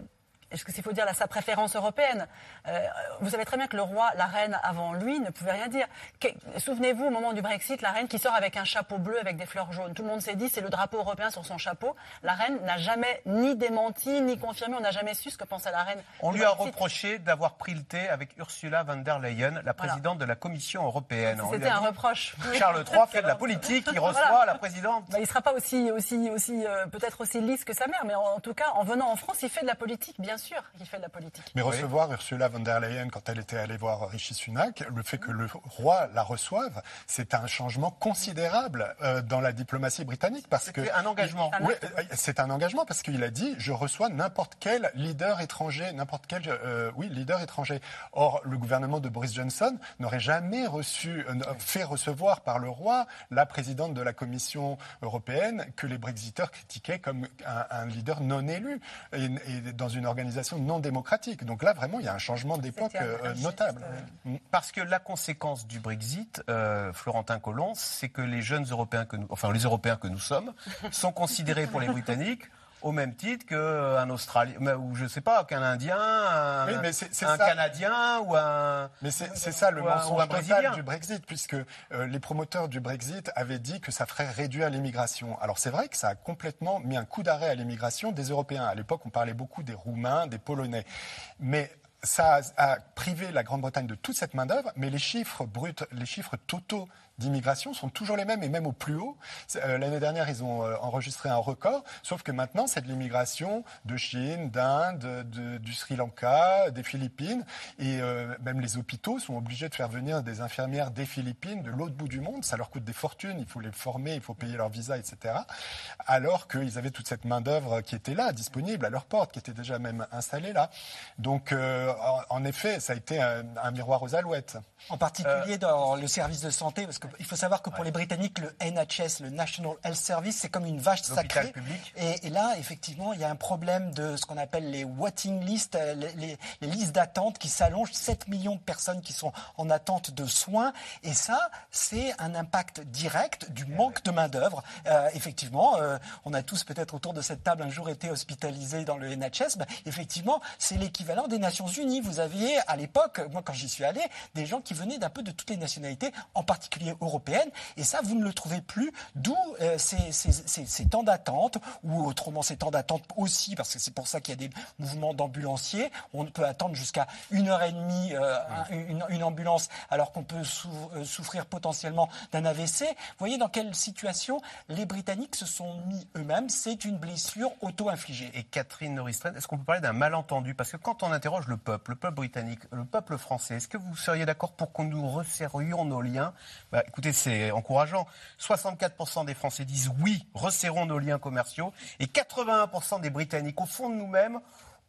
est-ce que c'est faut dire là, sa préférence européenne euh, vous savez très bien que le roi, la reine avant lui ne pouvait rien dire. Que, souvenez-vous au moment du Brexit, la reine qui sort avec un chapeau bleu avec des fleurs jaunes. Tout le monde s'est dit c'est le drapeau européen sur son chapeau. La reine n'a jamais ni démenti ni confirmé. On n'a jamais su ce que pensait la reine. On lui Brexit. a reproché d'avoir pris le thé avec Ursula von der Leyen, la présidente voilà. de la Commission européenne. C'était un dit, reproche. Charles trois fait de la politique, il reçoit voilà. la présidente. Bah, il ne sera pas aussi, aussi, aussi euh, peut-être aussi lisse que sa mère, mais en, en tout cas en venant en France, il fait de la politique bien sûr. Bien sûr qu'il fait de la politique. Mais recevoir oui. Ursula von der Leyen quand elle était allée voir Rishi Sunak, le fait que le roi la reçoive, c'est un changement considérable euh, dans la diplomatie britannique. Parce C'était que, un engagement. Il, oui, c'est un engagement parce qu'il a dit je reçois n'importe quel leader étranger, n'importe quel euh, oui, leader étranger. Or, le gouvernement de Boris Johnson n'aurait jamais reçu, euh, fait recevoir par le roi la présidente de la Commission européenne que les Brexiteurs critiquaient comme un, un leader non élu et, et dans une organisation non démocratique. Donc là, vraiment, il y a un changement d'époque euh, notable. Euh... Parce que la conséquence du Brexit, euh, Florentin Collomp, c'est que les jeunes Européens que nous, enfin les Européens que nous sommes, sont considérés pour les Britanniques au même titre qu'un Australien, ou je ne sais pas, qu'un Indien, un, oui, mais c'est, c'est un Canadien ou un... Mais c'est, c'est ça le mensonge total du Brexit, puisque euh, les promoteurs du Brexit avaient dit que ça ferait réduire l'immigration. Alors c'est vrai que ça a complètement mis un coup d'arrêt à l'immigration des Européens. À l'époque, on parlait beaucoup des Roumains, des Polonais. Mais ça a privé la Grande-Bretagne de toute cette main-d'œuvre, mais les chiffres bruts, les chiffres totaux d'immigration sont toujours les mêmes et même au plus haut. L'année dernière, ils ont enregistré un record, sauf que maintenant, c'est de l'immigration de Chine, d'Inde, de, du Sri Lanka, des Philippines. Et euh, même les hôpitaux sont obligés de faire venir des infirmières des Philippines, de l'autre bout du monde. Ça leur coûte des fortunes, il faut les former, il faut payer leur visa, et cetera. Alors qu'ils avaient toute cette main-d'œuvre qui était là, disponible à leur porte, qui était déjà même installée là. Donc, euh, en effet, ça a été un, un miroir aux alouettes. En particulier euh, dans le service de santé, parce que il faut savoir que pour ouais. les Britanniques, le N H S, le National Health Service, c'est comme une vache sacrée. Et, et là, effectivement, il y a un problème de ce qu'on appelle les waiting lists, les, les, les listes d'attente qui s'allongent. sept millions de personnes qui sont en attente de soins. Et ça, c'est un impact direct du manque de main-d'œuvre. Euh, effectivement, euh, on a tous peut-être autour de cette table un jour été hospitalisés dans le N H S. Ben, effectivement, c'est l'équivalent des Nations Unies. Vous aviez, à l'époque, moi quand j'y suis allé, des gens qui venaient d'un peu de toutes les nationalités, en particulier européenne, et ça, vous ne le trouvez plus, d'où euh, ces, ces, ces, ces temps d'attente, ou autrement ces temps d'attente aussi, parce que c'est pour ça qu'il y a des mouvements d'ambulanciers. On peut attendre jusqu'à une heure et demie euh, un, une, une ambulance, alors qu'on peut sou, euh, souffrir potentiellement d'un A V C. Vous voyez dans quelle situation les Britanniques se sont mis eux-mêmes. C'est une blessure auto-infligée. Et Catherine Norris-Trent, est-ce qu'on peut parler d'un malentendu? Parce que quand on interroge le peuple, le peuple britannique, le peuple français, est-ce que vous seriez d'accord pour qu'on nous resserrions nos liens? Bah, écoutez, c'est encourageant. soixante-quatre pour cent des Français disent oui, resserrons nos liens commerciaux. Et quatre-vingt-un pour cent des Britanniques, au fond de nous-mêmes,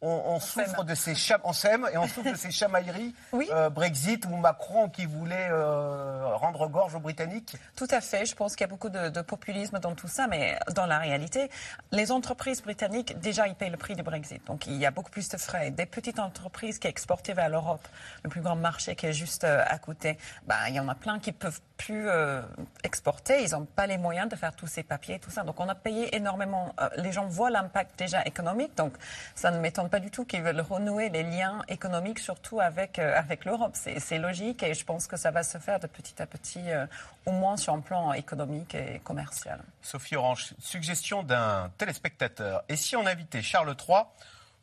on, on, on souffre de ces cha... on s'aime et on souffre de ces chamailleries oui. euh, Brexit ou Macron qui voulait euh, rendre gorge aux Britanniques. Tout à fait. Je pense qu'il y a beaucoup de, de populisme dans tout ça, mais dans la réalité, les entreprises britanniques déjà ils payent le prix du Brexit. Donc il y a beaucoup plus de frais. Des petites entreprises qui exportent vers l'Europe, le plus grand marché qui est juste euh, à côté, bah il y en a plein qui peuvent plus euh, exporter. Ils n'ont pas les moyens de faire tous ces papiers, tout ça. Donc on a payé énormément. Euh, les gens voient l'impact déjà économique. Donc ça ne m'étonne pas du tout qu'ils veulent renouer les liens économiques, surtout avec, euh, avec l'Europe. C'est, c'est logique et je pense que ça va se faire de petit à petit, euh, au moins sur un plan économique et commercial. Sophie Aurenche, suggestion d'un téléspectateur. Et si on invitait Charles trois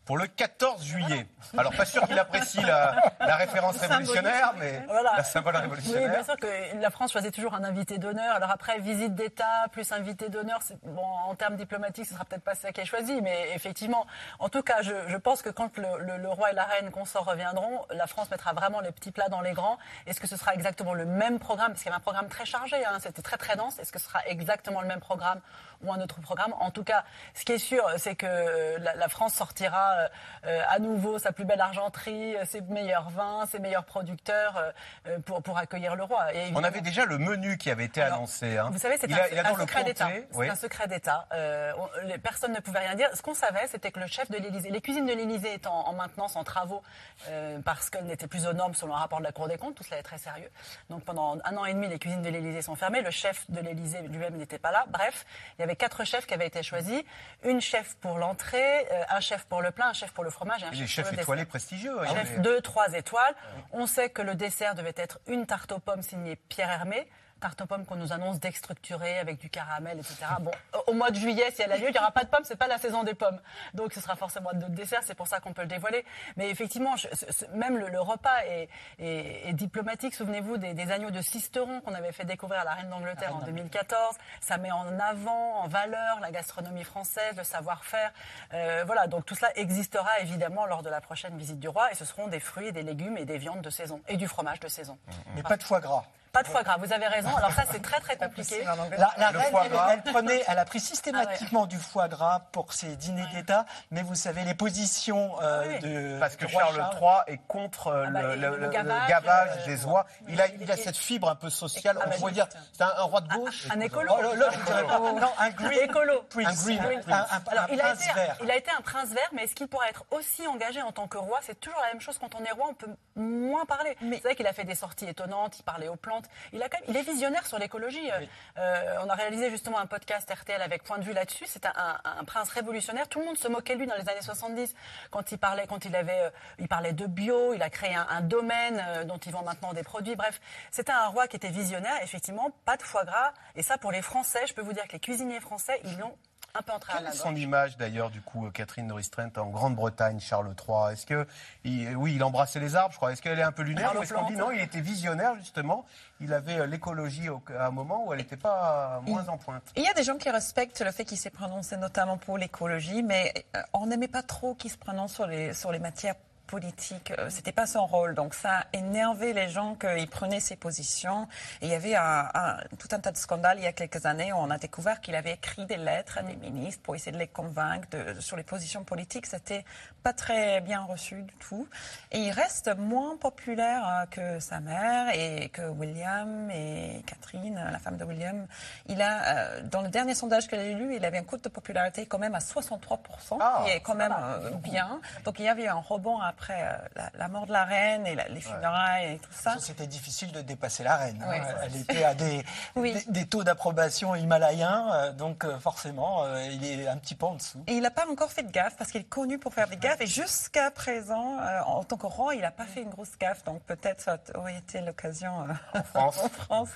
pour le quatorze juillet. Voilà. Alors, pas sûr qu'il apprécie la, la référence révolutionnaire, mais voilà. La symbole révolutionnaire. Oui, bien sûr que la France choisit toujours un invité d'honneur. Alors après, visite d'État plus invité d'honneur, c'est, bon, en termes diplomatiques, ce ne sera peut-être pas ça qui est choisi, mais effectivement, en tout cas, je, je pense que quand le, le, le roi et la reine consort reviendront, la France mettra vraiment les petits plats dans les grands. Est-ce que ce sera exactement le même programme? Parce qu'il y avait un programme très chargé, hein, c'était très très dense. Est-ce que ce sera exactement le même programme ou un autre programme? En tout cas, ce qui est sûr, c'est que la, la France sortira Euh, euh, à nouveau sa plus belle argenterie, euh, ses meilleurs vins, ses meilleurs producteurs euh, pour, pour accueillir le roi. Et on avait déjà le menu qui avait été alors, annoncé. Hein. Vous savez, c'est, un, a, c'est, un, secret comté, oui. c'est un secret d'État. Euh, on, les, personne ne pouvait rien dire. Ce qu'on savait, c'était que le chef de l'Élysée, les cuisines de l'Élysée étant en maintenance, en travaux, euh, parce qu'elles n'étaient plus aux normes selon un rapport de la Cour des comptes, tout cela est très sérieux. Donc pendant un an et demi, les cuisines de l'Élysée sont fermées. Le chef de l'Élysée lui-même n'était pas là. Bref, il y avait quatre chefs qui avaient été choisis. Une chef pour l'entrée, euh, un chef pour le plat, un chef pour le fromage et un chef pour le dessert. Les chefs étoilés prestigieux. Hein, chef mais... deux, trois étoiles. On sait que le dessert devait être une tarte aux pommes signée Pierre Hermé. Tarte aux pommes qu'on nous annonce déstructurée avec du caramel, et cetera. Bon, au mois de juillet, si elle a lieu, il n'y aura pas de pommes, c'est pas la saison des pommes. Donc ce sera forcément d'autres desserts, c'est pour ça qu'on peut le dévoiler. Mais effectivement, je, ce, même le, le repas est, est, est diplomatique. Souvenez-vous des, des agneaux de Sisteron qu'on avait fait découvrir à la Reine d'Angleterre en deux mille quatorze. Ça met en avant, en valeur, la gastronomie française, le savoir-faire. Euh, voilà, donc tout cela existera évidemment lors de la prochaine visite du roi et ce seront des fruits, des légumes et des viandes de saison et du fromage de saison. Mais pas de foie gras. Pas de foie gras, vous avez raison. Alors ça, c'est très très compliqué. La, la reine, elle, elle, prenait, elle a pris systématiquement ah, ouais. du foie gras pour ses dîners ouais. d'État, mais vous savez, les positions euh, oui. de... Parce que Charles trois est contre euh, ah bah, le, le, le gavage, le gavage euh, des oies. Il, il, a, il, il a cette fibre un peu sociale, ah, on bah, pourrait dire, c'est un, un roi de gauche. Un, un écolo. Oh, là, je dirais pas. Non, un green. Écolo. Un green. prince vert. Il a été un prince vert, mais est-ce qu'il pourrait être aussi engagé en tant que roi? C'est toujours la même chose, quand on est roi, on peut moins parler. C'est vrai qu'il a fait des sorties étonnantes, il parlait aux plantes. Il, a quand même, il est visionnaire sur l'écologie. Oui. Euh, on a réalisé justement un podcast R T L avec Point de vue là-dessus. C'est un, un, un prince révolutionnaire. Tout le monde se moquait de lui dans les années soixante-dix quand il parlait, quand il avait, il parlait de bio. Il a créé un, un domaine dont il vend maintenant des produits. Bref, c'était un roi qui était visionnaire. Effectivement, pas de foie gras. Et ça, pour les Français, je peux vous dire que les cuisiniers français, ils l'ont Un peu en train. Quelle est son image d'ailleurs du coup, Catherine Norris-Trent en Grande-Bretagne, Charles trois? Est-ce que il, oui, il embrassait les arbres, je crois. Est-ce qu'elle est un peu lunaire? Ou est-ce qu'on dit non, il était visionnaire justement. Il avait l'écologie à un moment où elle n'était pas moins en pointe. Il y a des gens qui respectent le fait qu'il s'est prononcé notamment pour l'écologie, mais on n'aimait pas trop qu'il se prononce sur les sur les matières politique, c'était pas son rôle, donc ça énervait les gens qu'ils prenaient ses positions. Et il y avait un, un, tout un tas de scandales il y a quelques années où on a découvert qu'il avait écrit des lettres à des ministres pour essayer de les convaincre de, sur les positions politiques. C'était pas très bien reçu du tout. Et il reste moins populaire que sa mère et que William et Catherine, la femme de William. Il a, dans le dernier sondage que j'ai lu, il avait un coût de popularité quand même à soixante-trois pour cent, ah, qui est quand même euh, bien. Donc il y avait un rebond après. Après euh, la, la mort de la reine et la, les funérailles ouais. et tout ça. C'était difficile de dépasser la reine. Oui, hein. Elle était à des, oui. des, des taux d'approbation himalayens, euh, donc euh, forcément, euh, il est un petit peu en dessous. Et il n'a pas encore fait de gaffe, parce qu'il est connu pour faire des gaffes. Et jusqu'à présent, euh, en tant que roi, il n'a pas fait une grosse gaffe. Donc peut-être ça aurait été l'occasion euh, en France, en France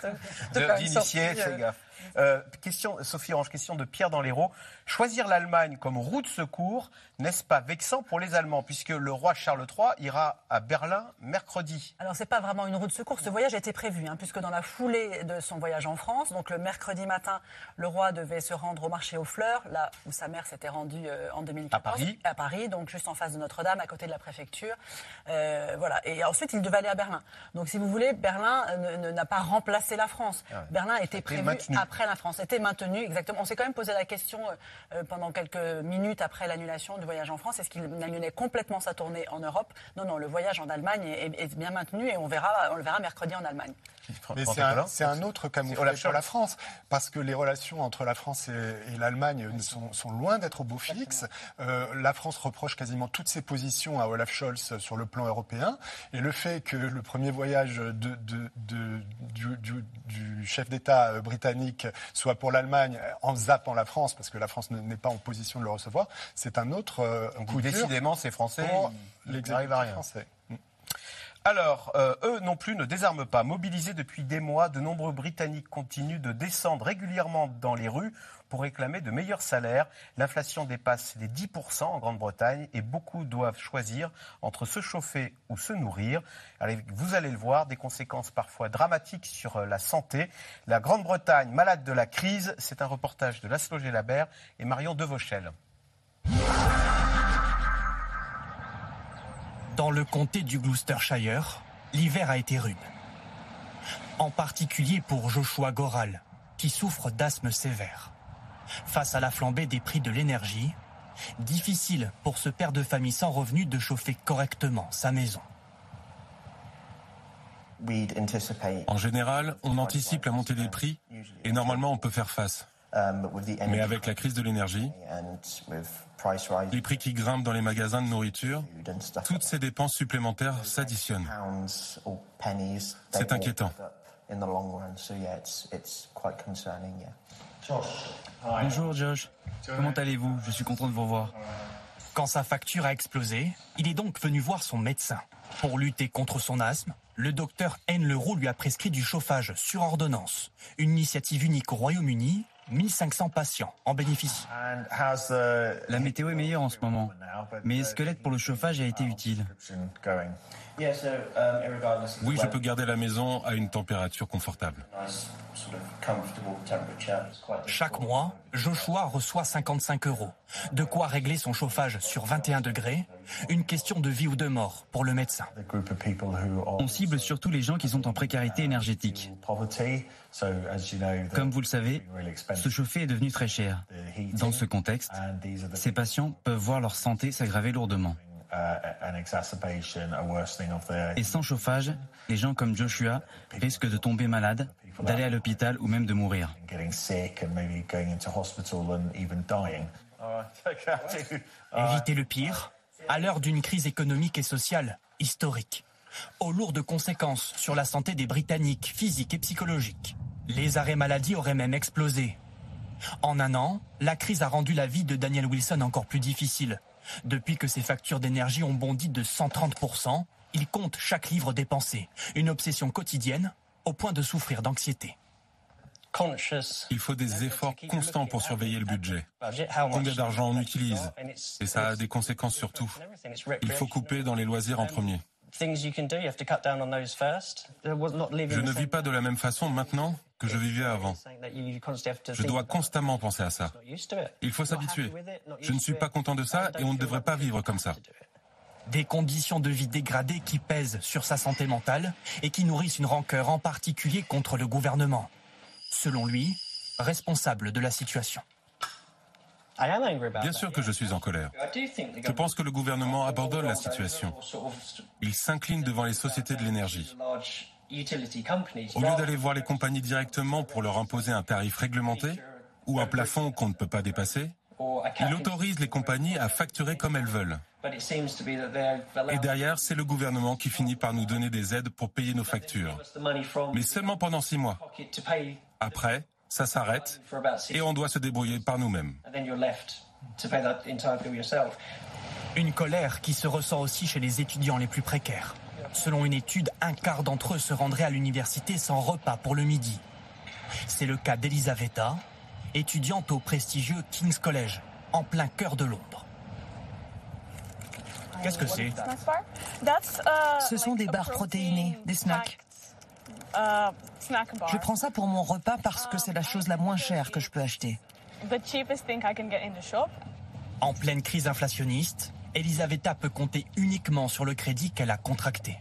de, de, de d'initier ces gaffes. Euh, question, Sophie Aurenche, question de Pierre dans l'Hérault. Choisir l'Allemagne comme roue de secours, n'est-ce pas vexant pour les Allemands, puisque le roi Charles trois ira à Berlin mercredi? Alors, c'est pas vraiment une roue de secours. Ce voyage a été prévu, hein, puisque dans la foulée de son voyage en France, donc le mercredi matin, le roi devait se rendre au marché aux fleurs, là où sa mère s'était rendue euh, en deux mille quatorze. À Paris. À Paris, donc juste en face de Notre-Dame, à côté de la préfecture. Euh, voilà. Et ensuite, il devait aller à Berlin. Donc, si vous voulez, Berlin ne, ne, n'a pas remplacé la France. Ah ouais. Berlin était prévu maintenu. Après. Après, la France était maintenue, exactement. On s'est quand même posé la question euh, pendant quelques minutes après l'annulation du voyage en France. Est-ce qu'il annulait complètement sa tournée en Europe? Non, non, le voyage en Allemagne est, est bien maintenu et on, verra, on le verra mercredi en Allemagne. Mais c'est un, c'est un autre camouflet pour la France, parce que les relations entre la France et, et l'Allemagne sont, sont loin d'être au beau fixe. Euh, la France reproche quasiment toutes ses positions à Olaf Scholz sur le plan européen. Et le fait que le premier voyage de, de, de, du, du, du chef d'État britannique soit pour l'Allemagne en zappant la France, parce que la France n'est pas en position de le recevoir, c'est un autre euh, coup dur. Décidément, ces Français n'arrivent à rien. Français. Alors, euh, eux non plus ne désarment pas. Mobilisés depuis des mois, de nombreux Britanniques continuent de descendre régulièrement dans les rues pour réclamer de meilleurs salaires. L'inflation dépasse les dix pour cent en Grande-Bretagne et beaucoup doivent choisir entre se chauffer ou se nourrir. Allez, vous allez le voir, des conséquences parfois dramatiques sur la santé. La Grande-Bretagne malade de la crise, c'est un reportage de Laszlo Gelabert et Marion Devauchel. Dans le comté du Gloucestershire, l'hiver a été rude. En particulier pour Joshua Goral, qui souffre d'asthme sévère. Face à la flambée des prix de l'énergie, difficile pour ce père de famille sans revenu de chauffer correctement sa maison. En général, on anticipe la montée des prix et normalement on peut faire face. Mais avec la crise de l'énergie, les prix qui grimpent dans les magasins de nourriture, toutes ces dépenses supplémentaires s'additionnent. C'est inquiétant. Bonjour Josh, comment allez-vous? Je suis content de vous revoir. Quand sa facture a explosé, il est donc venu voir son médecin. Pour lutter contre son asthme, le docteur N. Leroux lui a prescrit du chauffage sur ordonnance, une initiative unique au Royaume-Uni. mille cinq cents patients en bénéficient. La météo est meilleure en ce moment, mais squelette pour le chauffage a été utile. Oui, je peux garder la maison à une température confortable. Chaque mois, Joshua reçoit cinquante-cinq euros. De quoi régler son chauffage sur vingt et un degrés? Une question de vie ou de mort pour le médecin. On cible surtout les gens qui sont en précarité énergétique. Comme vous le savez, se chauffer est devenu très cher. Dans ce contexte, ces patients peuvent voir leur santé s'aggraver lourdement. Et sans chauffage, les gens comme Joshua risquent de tomber malades, d'aller à l'hôpital ou même de mourir. Éviter le pire, à l'heure d'une crise économique et sociale historique, aux lourdes conséquences sur la santé des Britanniques, physiques et psychologiques. Les arrêts maladie auraient même explosé. En un an, la crise a rendu la vie de Daniel Wilson encore plus difficile. Depuis que ses factures d'énergie ont bondi de cent trente pour cent, il compte chaque livre dépensé. Une obsession quotidienne, au point de souffrir d'anxiété. Il faut des efforts constants pour surveiller le budget. Combien d'argent on utilise? Et ça a des conséquences sur tout. Il faut couper dans les loisirs en premier. Je ne vis pas de la même façon maintenant que je vivais avant. Je dois constamment penser à ça. Il faut s'habituer. Je ne suis pas content de ça et on ne devrait pas vivre comme ça. Des conditions de vie dégradées qui pèsent sur sa santé mentale et qui nourrissent une rancœur en particulier contre le gouvernement. Selon lui, responsable de la situation. Bien sûr que je suis en colère. Je pense que le gouvernement abandonne la situation. Il s'incline devant les sociétés de l'énergie. Au lieu d'aller voir les compagnies directement pour leur imposer un tarif réglementé ou un plafond qu'on ne peut pas dépasser, il autorise les compagnies à facturer comme elles veulent. Et derrière, c'est le gouvernement qui finit par nous donner des aides pour payer nos factures. Mais seulement pendant six mois. Après, ça s'arrête et on doit se débrouiller par nous-mêmes. Une colère qui se ressent aussi chez les étudiants les plus précaires. Selon une étude, un quart d'entre eux se rendraient à l'université sans repas pour le midi. C'est le cas d'Elisaveta, étudiante au prestigieux King's College, en plein cœur de Londres. Qu'est-ce que c'est ? Ce sont des barres protéinées, des snacks. Je prends ça pour mon repas parce que c'est la chose la moins chère que je peux acheter. En pleine crise inflationniste, Elisaveta peut compter uniquement sur le crédit qu'elle a contracté.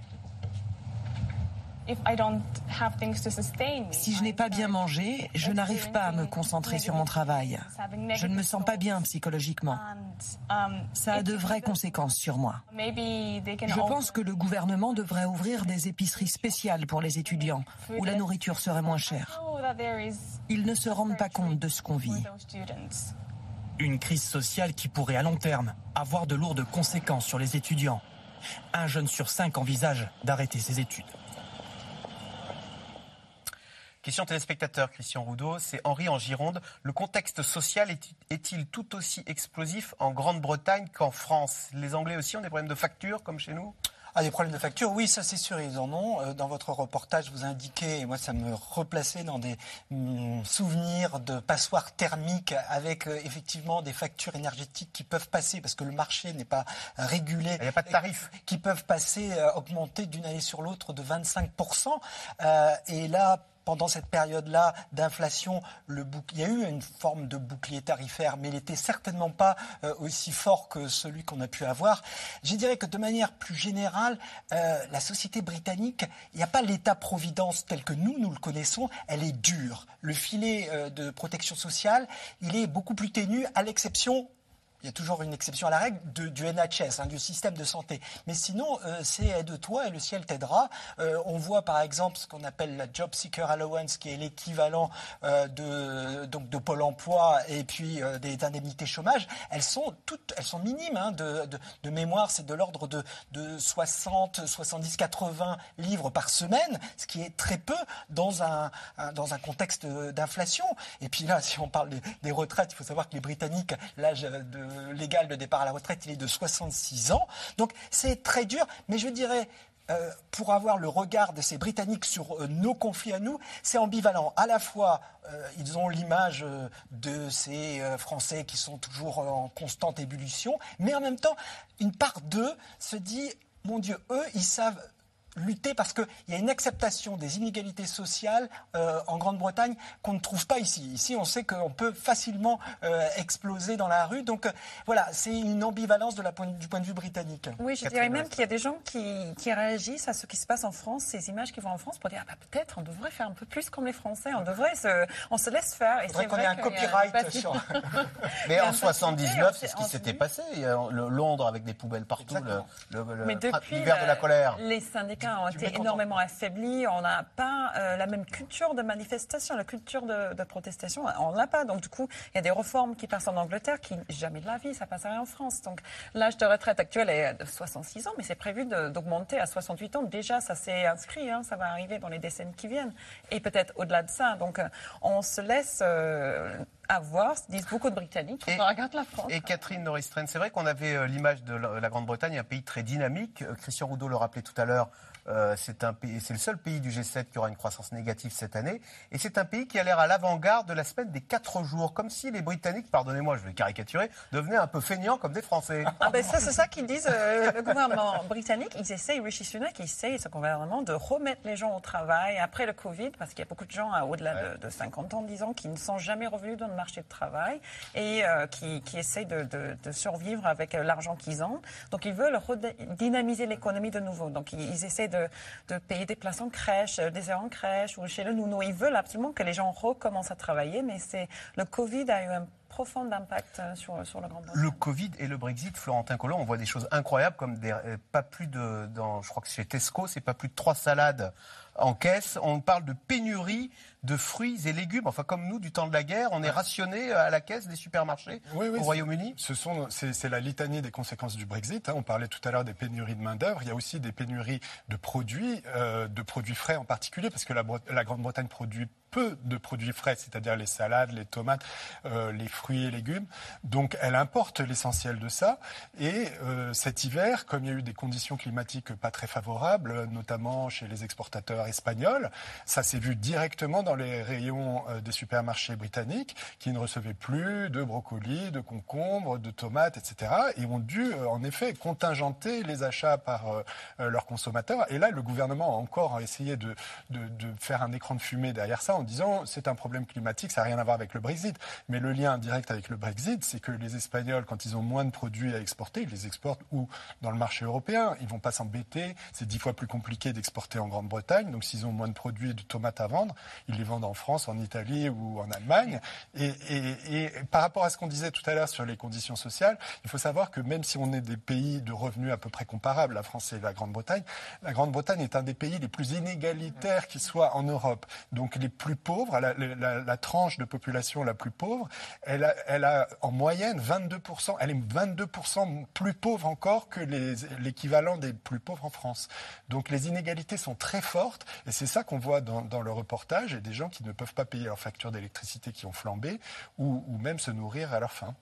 Si je n'ai pas bien mangé, je n'arrive pas à me concentrer sur mon travail. Je ne me sens pas bien psychologiquement. Ça a de vraies conséquences sur moi. Je pense que le gouvernement devrait ouvrir des épiceries spéciales pour les étudiants, où la nourriture serait moins chère. Ils ne se rendent pas compte de ce qu'on vit. Une crise sociale qui pourrait à long terme avoir de lourdes conséquences sur les étudiants. Un jeune sur cinq envisage d'arrêter ses études. Question téléspectateur, Christian Roudaut, c'est Henri en Gironde. Le contexte social est-il tout aussi explosif en Grande-Bretagne qu'en France? Les Anglais aussi ont des problèmes de facture comme chez nous? Ah, des problèmes de facture, oui, ça c'est sûr, ils en ont. Dans votre reportage, vous indiquez, et moi ça me replaçait dans des mm, souvenirs de passoires thermiques avec euh, effectivement des factures énergétiques qui peuvent passer, parce que le marché n'est pas régulé. Il n'y a pas de tarifs. Qui peuvent passer, euh, augmenter d'une année sur l'autre de vingt-cinq pour cent. Euh, et là, pendant cette période-là d'inflation, le bouc... il y a eu une forme de bouclier tarifaire, mais il n'était certainement pas euh, aussi fort que celui qu'on a pu avoir. Je dirais que de manière plus générale, euh, la société britannique, il n'y a pas l'État-providence tel que nous, nous le connaissons, elle est dure. Le filet euh, de protection sociale, il est beaucoup plus ténu, à l'exception... Il y a toujours une exception à la règle de, du N H S, hein, du système de santé. Mais sinon, euh, c'est aide-toi et le ciel t'aidera. Euh, on voit par exemple ce qu'on appelle la Job Seeker Allowance, qui est l'équivalent euh, de, donc de Pôle emploi et puis euh, des indemnités chômage. Elles sont toutes, elles sont minimes hein, de, de, de mémoire. C'est de l'ordre de, de soixante, soixante-dix, quatre-vingts livres par semaine, ce qui est très peu dans un, un, dans un contexte d'inflation. Et puis là, si on parle des, des retraites, il faut savoir que les Britanniques, l'âge de légal de départ à la retraite, il est de soixante-six ans. Donc c'est très dur, mais je dirais, euh, pour avoir le regard de ces Britanniques sur euh, nos conflits à nous, c'est ambivalent. À la fois, euh, ils ont l'image euh, de ces euh, Français qui sont toujours euh, en constante ébullition, mais en même temps, une part d'eux se dit, mon Dieu, eux, ils savent lutter parce qu'il y a une acceptation des inégalités sociales euh, en Grande-Bretagne qu'on ne trouve pas ici. Ici, on sait qu'on peut facilement euh, exploser dans la rue. Donc euh, voilà, c'est une ambivalence de la point, du point de vue britannique. Oui, je dirais même qu'il y a des gens qui, qui réagissent à ce qui se passe en France, ces images qui vont en France pour dire ah bah, peut-être on devrait faire un peu plus comme les Français, on devrait se, on se laisse faire. Et c'est qu'on ait un copyright un sur. Mais en soixante-dix-neuf, c'est ce qui s'était passé. Le Londres avec des poubelles partout, l'hiver le, le, le, de la colère. Les syndicats ont été énormément affaiblis, on n'a pas euh, la même culture de manifestation, la culture de, de protestation, on ne l'a pas. Donc du coup, il y a des réformes qui passent en Angleterre qui, jamais de la vie, ça passerait en France. Donc l'âge de retraite actuel est de soixante-six ans, mais c'est prévu de, d'augmenter à soixante-huit ans. Déjà, ça s'est inscrit, hein, ça va arriver dans les décennies qui viennent, et peut-être au-delà de ça. Donc euh, on se laisse... Euh, à voir, se disent beaucoup de Britanniques, et, on regarde la France. Et Catherine Norris-Trent, c'est vrai qu'on avait l'image de la Grande-Bretagne, un pays très dynamique. Christian Roudaut le rappelait tout à l'heure, euh, c'est, un pays, c'est le seul pays du G sept qui aura une croissance négative cette année. Et c'est un pays qui a l'air à l'avant-garde de la semaine des quatre jours, comme si les Britanniques, pardonnez-moi, je vais caricaturer, devenaient un peu feignants comme des Français. Ah ben ça, c'est ça qu'ils disent, euh, le gouvernement britannique. Ils essayent, Rishi Sunak essaye, ce gouvernement, de remettre les gens au travail après le Covid, parce qu'il y a beaucoup de gens hein, au-delà ouais. de, de cinquante ans, disons, qui ne sont jamais revenus dans le marché de travail et euh, qui, qui essayent de, de, de survivre avec l'argent qu'ils ont. Donc ils veulent redynamiser l'économie de nouveau. Donc ils, ils essayent de, de payer des places en crèche, des heures en crèche ou chez le nounou. Ils veulent absolument que les gens recommencent à travailler, mais c'est, le Covid a eu un profond impact sur, sur le Grande-Bretagne. Le Covid et le Brexit, Florentin Collomp, on voit des choses incroyables comme des, pas plus de, dans, je crois que chez Tesco, c'est pas plus de trois salades en caisse. On parle de pénurie de fruits et légumes. Enfin, comme nous, du temps de la guerre, on est rationné à la caisse des supermarchés oui, oui, au Royaume-Uni. Ce sont, c'est, c'est la litanie des conséquences du Brexit. Hein. On parlait tout à l'heure des pénuries de main-d'œuvre. Il y a aussi des pénuries de produits, euh, de produits frais en particulier, parce que la, la Grande-Bretagne produit peu de produits frais, c'est-à-dire les salades, les tomates, euh, les fruits et légumes. Donc, elle importe l'essentiel de ça. Et euh, cet hiver, comme il y a eu des conditions climatiques pas très favorables, notamment chez les exportateurs espagnol, ça s'est vu directement dans les rayons des supermarchés britanniques qui ne recevaient plus de brocolis, de concombres, de tomates, et cetera. Et ont dû en effet contingenter les achats par euh, leurs consommateurs. Et là, le gouvernement a encore essayé de, de, de faire un écran de fumée derrière ça en disant c'est un problème climatique, ça n'a rien à voir avec le Brexit. Mais le lien direct avec le Brexit, c'est que les Espagnols, quand ils ont moins de produits à exporter, ils les exportent où ? Dans le marché européen. Ils ne vont pas s'embêter. C'est dix fois plus compliqué d'exporter en Grande-Bretagne. Donc, s'ils ont moins de produits et de tomates à vendre, ils les vendent en France, en Italie ou en Allemagne. Et, et, et par rapport à ce qu'on disait tout à l'heure sur les conditions sociales, il faut savoir que même si on est des pays de revenus à peu près comparables, la France et la Grande-Bretagne, la Grande-Bretagne est un des pays les plus inégalitaires qui soit en Europe. Donc, les plus pauvres, la, la, la tranche de population la plus pauvre, elle a, elle a en moyenne vingt-deux pour cent, elle est vingt-deux pour cent plus pauvre encore que les, l'équivalent des plus pauvres en France. Donc, les inégalités sont très fortes. Et c'est ça qu'on voit dans, dans le reportage, et des gens qui ne peuvent pas payer leurs factures d'électricité qui ont flambé, ou, ou même se nourrir à leur faim.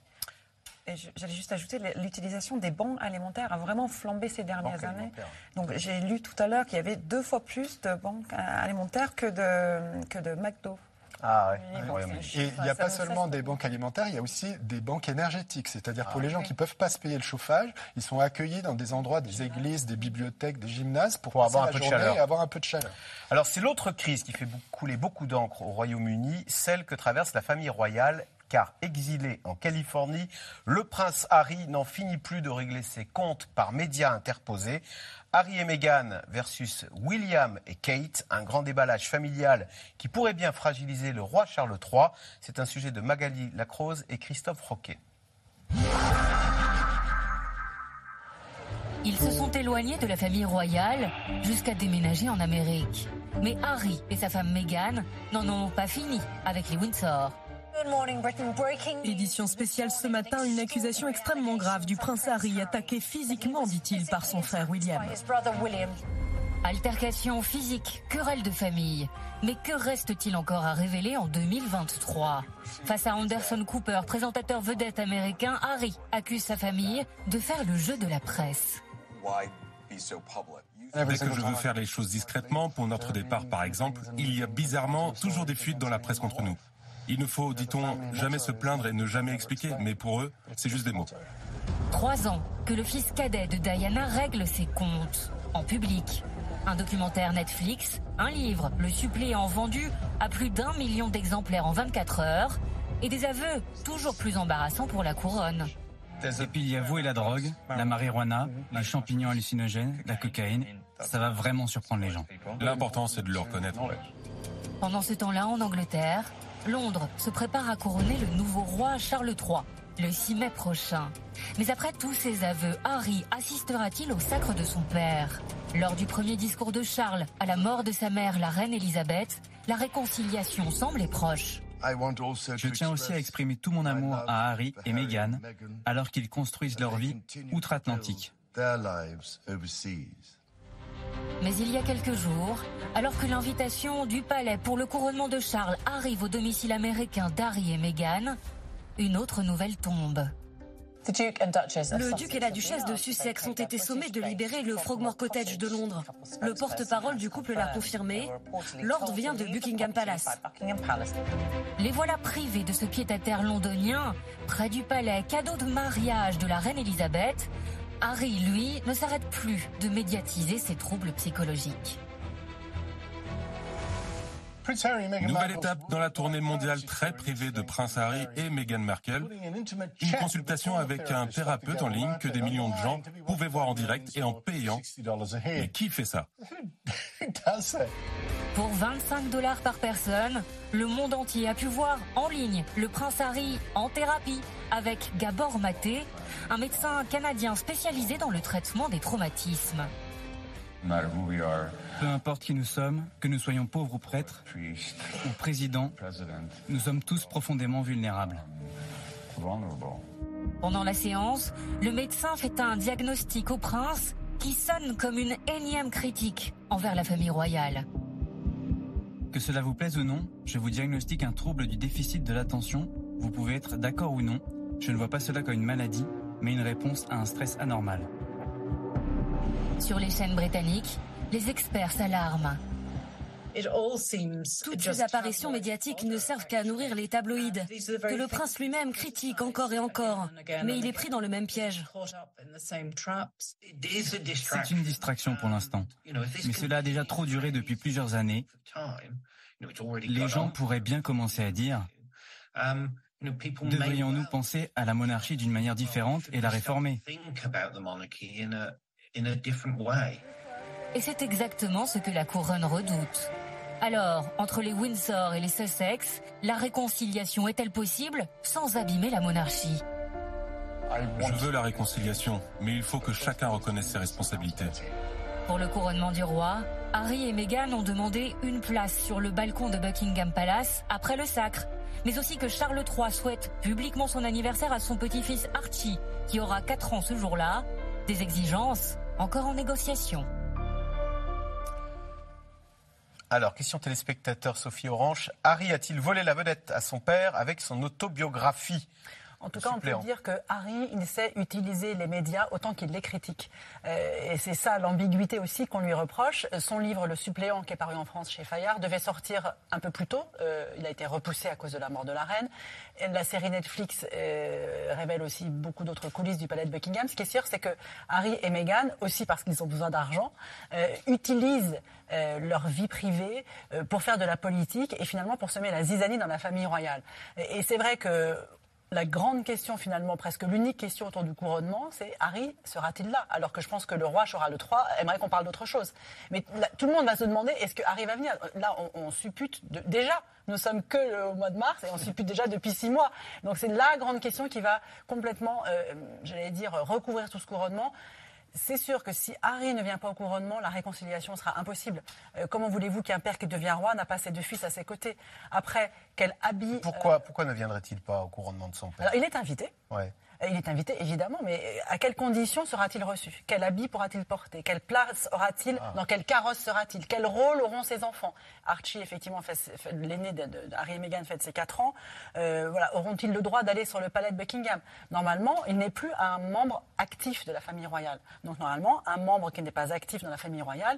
Et je, j'allais juste ajouter, l'utilisation des bons alimentaires a vraiment flambé ces dernières années. Donc j'ai lu tout à l'heure qu'il y avait deux fois plus de bons alimentaires que de, que de McDo. Ah, ouais. Oui, oui, oui. Et il n'y a pas seulement des banques alimentaires, il y a aussi des banques énergétiques. C'est-à-dire ah, pour les gens oui. qui ne peuvent pas se payer le chauffage, ils sont accueillis dans des endroits, des églises, des bibliothèques, des gymnases pour, pour avoir, un peu de chaleur. Et avoir un peu de chaleur. Alors c'est l'autre crise qui fait couler beaucoup d'encre au Royaume-Uni, celle que traverse la famille royale. Car exilé en Californie, le prince Harry n'en finit plus de régler ses comptes par médias interposés. Harry et Meghan versus William et Kate, un grand déballage familial qui pourrait bien fragiliser le roi Charles trois. C'est un sujet de Magali Lacroze et Christophe Roquet. Ils se sont éloignés de la famille royale jusqu'à déménager en Amérique. Mais Harry et sa femme Meghan n'en ont pas fini avec les Windsor. Édition spéciale ce matin, une accusation extrêmement grave du prince Harry, attaqué physiquement, dit-il, par son frère William. Altercation physique, querelle de famille. Mais que reste-t-il encore à révéler en deux mille vingt-trois ? Face à Anderson Cooper, présentateur vedette américain, Harry accuse sa famille de faire le jeu de la presse. Dès que je veux faire les choses discrètement, pour notre départ par exemple, il y a bizarrement toujours des fuites dans la presse contre nous. Il ne faut, dit-on, jamais se plaindre et ne jamais expliquer, mais pour eux, c'est juste des mots. Trois ans que le fils cadet de Diana règle ses comptes en public. Un documentaire Netflix, un livre, Le Suppléant, vendu à plus d'un million d'exemplaires en vingt-quatre heures, et des aveux toujours plus embarrassants pour la couronne. Et puis il y a vous et la drogue, la marijuana, les champignons hallucinogènes, la cocaïne. Ça va vraiment surprendre les gens. L'important, c'est de le reconnaître. Pendant ce temps-là, en Angleterre, Londres se prépare à couronner le nouveau roi Charles trois, le six mai prochain. Mais après tous ces aveux, Harry assistera-t-il au sacre de son père ? Lors du premier discours de Charles, à la mort de sa mère, la reine Elisabeth, la réconciliation semble proche. Je tiens aussi à exprimer tout mon amour à Harry et Meghan, alors qu'ils construisent leur vie outre-Atlantique. Mais il y a quelques jours, alors que l'invitation du palais pour le couronnement de Charles arrive au domicile américain d'Harry et Meghan, une autre nouvelle tombe. Le duc et la duchesse de Sussex ont été sommés de libérer le Frogmore Cottage de Londres. Le porte-parole du couple l'a confirmé. L'ordre vient de Buckingham Palace. Les voilà privés de ce pied-à-terre londonien, près du palais, cadeau de mariage de la reine Elisabeth. Harry, lui, ne s'arrête plus de médiatiser ses troubles psychologiques. Nouvelle étape dans la tournée mondiale très privée de Prince Harry et Meghan Markle. Une consultation avec un thérapeute en ligne que des millions de gens pouvaient voir en direct et en payant. Mais qui fait ça ? Pour vingt-cinq dollars par personne, le monde entier a pu voir en ligne le Prince Harry en thérapie avec Gabor Maté, un médecin canadien spécialisé dans le traitement des traumatismes. Peu importe qui nous sommes, que nous soyons pauvres ou prêtres, ou présidents, nous sommes tous profondément vulnérables. Pendant la séance, le médecin fait un diagnostic au prince qui sonne comme une énième critique envers la famille royale. Que cela vous plaise ou non, je vous diagnostique un trouble du déficit de l'attention. Vous pouvez être d'accord ou non, je ne vois pas cela comme une maladie, mais une réponse à un stress anormal. Sur les chaînes britanniques, les experts s'alarment. Toutes ces apparitions médiatiques ne servent qu'à nourrir les tabloïds, que le prince lui-même critique encore et encore, mais il est pris dans le même piège. C'est une distraction pour l'instant, mais cela a déjà trop duré depuis plusieurs années. Les gens pourraient bien commencer à dire « Devrions-nous penser à la monarchie d'une manière différente et la réformer ?» Et c'est exactement ce que la couronne redoute. Alors, entre les Windsor et les Sussex, la réconciliation est-elle possible sans abîmer la monarchie ? Je veux la réconciliation, mais il faut que chacun reconnaisse ses responsabilités. Pour le couronnement du roi, Harry et Meghan ont demandé une place sur le balcon de Buckingham Palace après le sacre, mais aussi que Charles trois souhaite publiquement son anniversaire à son petit-fils Archie, qui aura quatre ans ce jour-là. Des exigences encore en négociation. Alors, question téléspectateur Sophie Aurenche. Harry a-t-il volé la vedette à son père avec son autobiographie ? En tout cas, on peut dire que Harry, il sait utiliser les médias autant qu'il les critique. Euh, et c'est ça l'ambiguïté aussi qu'on lui reproche. Son livre, Le Suppléant, qui est paru en France chez Fayard, devait sortir un peu plus tôt. Euh, il a été repoussé à cause de la mort de la reine. Et la série Netflix euh, révèle aussi beaucoup d'autres coulisses du palais de Buckingham. Ce qui est sûr, c'est que Harry et Meghan, aussi parce qu'ils ont besoin d'argent, euh, utilisent euh, leur vie privée euh, pour faire de la politique et finalement pour semer la zizanie dans la famille royale. Et, et c'est vrai que... La grande question finalement, presque l'unique question autour du couronnement, c'est Harry sera-t-il là ? Alors que je pense que le roi Charles trois aimerait qu'on parle d'autre chose. Mais là, tout le monde va se demander, est-ce que Harry va venir ? Là, on, on suppute de, déjà, nous sommes que le, au mois de mars et on suppute déjà depuis six mois. Donc c'est la grande question qui va complètement, euh, j'allais dire, recouvrir tout ce couronnement. C'est sûr que si Harry ne vient pas au couronnement, la réconciliation sera impossible. Euh, comment voulez-vous qu'un père qui devient roi n'a pas ses deux fils à ses côtés ? Après, quel habit... Pourquoi, euh... pourquoi ne viendrait-il pas au couronnement de son père ? Alors, il est invité. Ouais. Il est invité, évidemment, mais à quelles conditions sera-t-il reçu ? Quel habit pourra-t-il porter ? Quelle place aura-t-il ? ah. Dans quel carrosse sera-t-il ? Quel rôle auront ses enfants ? Archie, effectivement, fait, fait, l'aîné de, de, de Harry et Meghan fête ses quatre ans. Euh, voilà, auront-ils le droit d'aller sur le palais de Buckingham ? Normalement, il n'est plus un membre actif de la famille royale. Donc, normalement, un membre qui n'est pas actif dans la famille royale,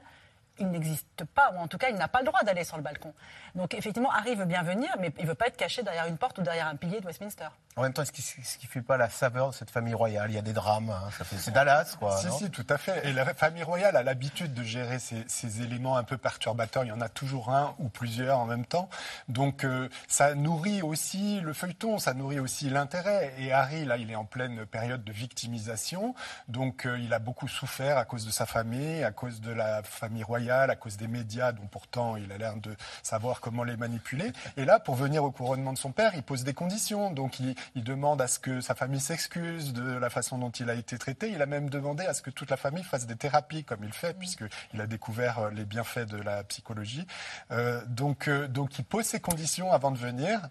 il n'existe pas, ou en tout cas, il n'a pas le droit d'aller sur le balcon. Donc, effectivement, Harry veut bien venir, mais il ne veut pas être caché derrière une porte ou derrière un pilier de Westminster. En même temps, est-ce qu'il ne fait pas la saveur de cette famille royale ? Il y a des drames, hein. Ça fait... c'est Dallas, quoi. Si, si, tout à fait. Et la famille royale a l'habitude de gérer ces, ces éléments un peu perturbateurs. Il y en a toujours un ou plusieurs en même temps. Donc, euh, ça nourrit aussi le feuilleton, ça nourrit aussi l'intérêt. Et Harry, là, il est en pleine période de victimisation. Donc, euh, il a beaucoup souffert à cause de sa famille, à cause de la famille royale, à cause des médias dont pourtant il a l'air de savoir comment les manipuler. Et là, pour venir au couronnement de son père, il pose des conditions. Donc il, il demande à ce que sa famille s'excuse de la façon dont il a été traité. Il a même demandé à ce que toute la famille fasse des thérapies, comme il fait, puisqu'il a découvert les bienfaits de la psychologie. Euh, donc, euh, donc il pose ses conditions avant de venir.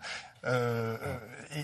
euh,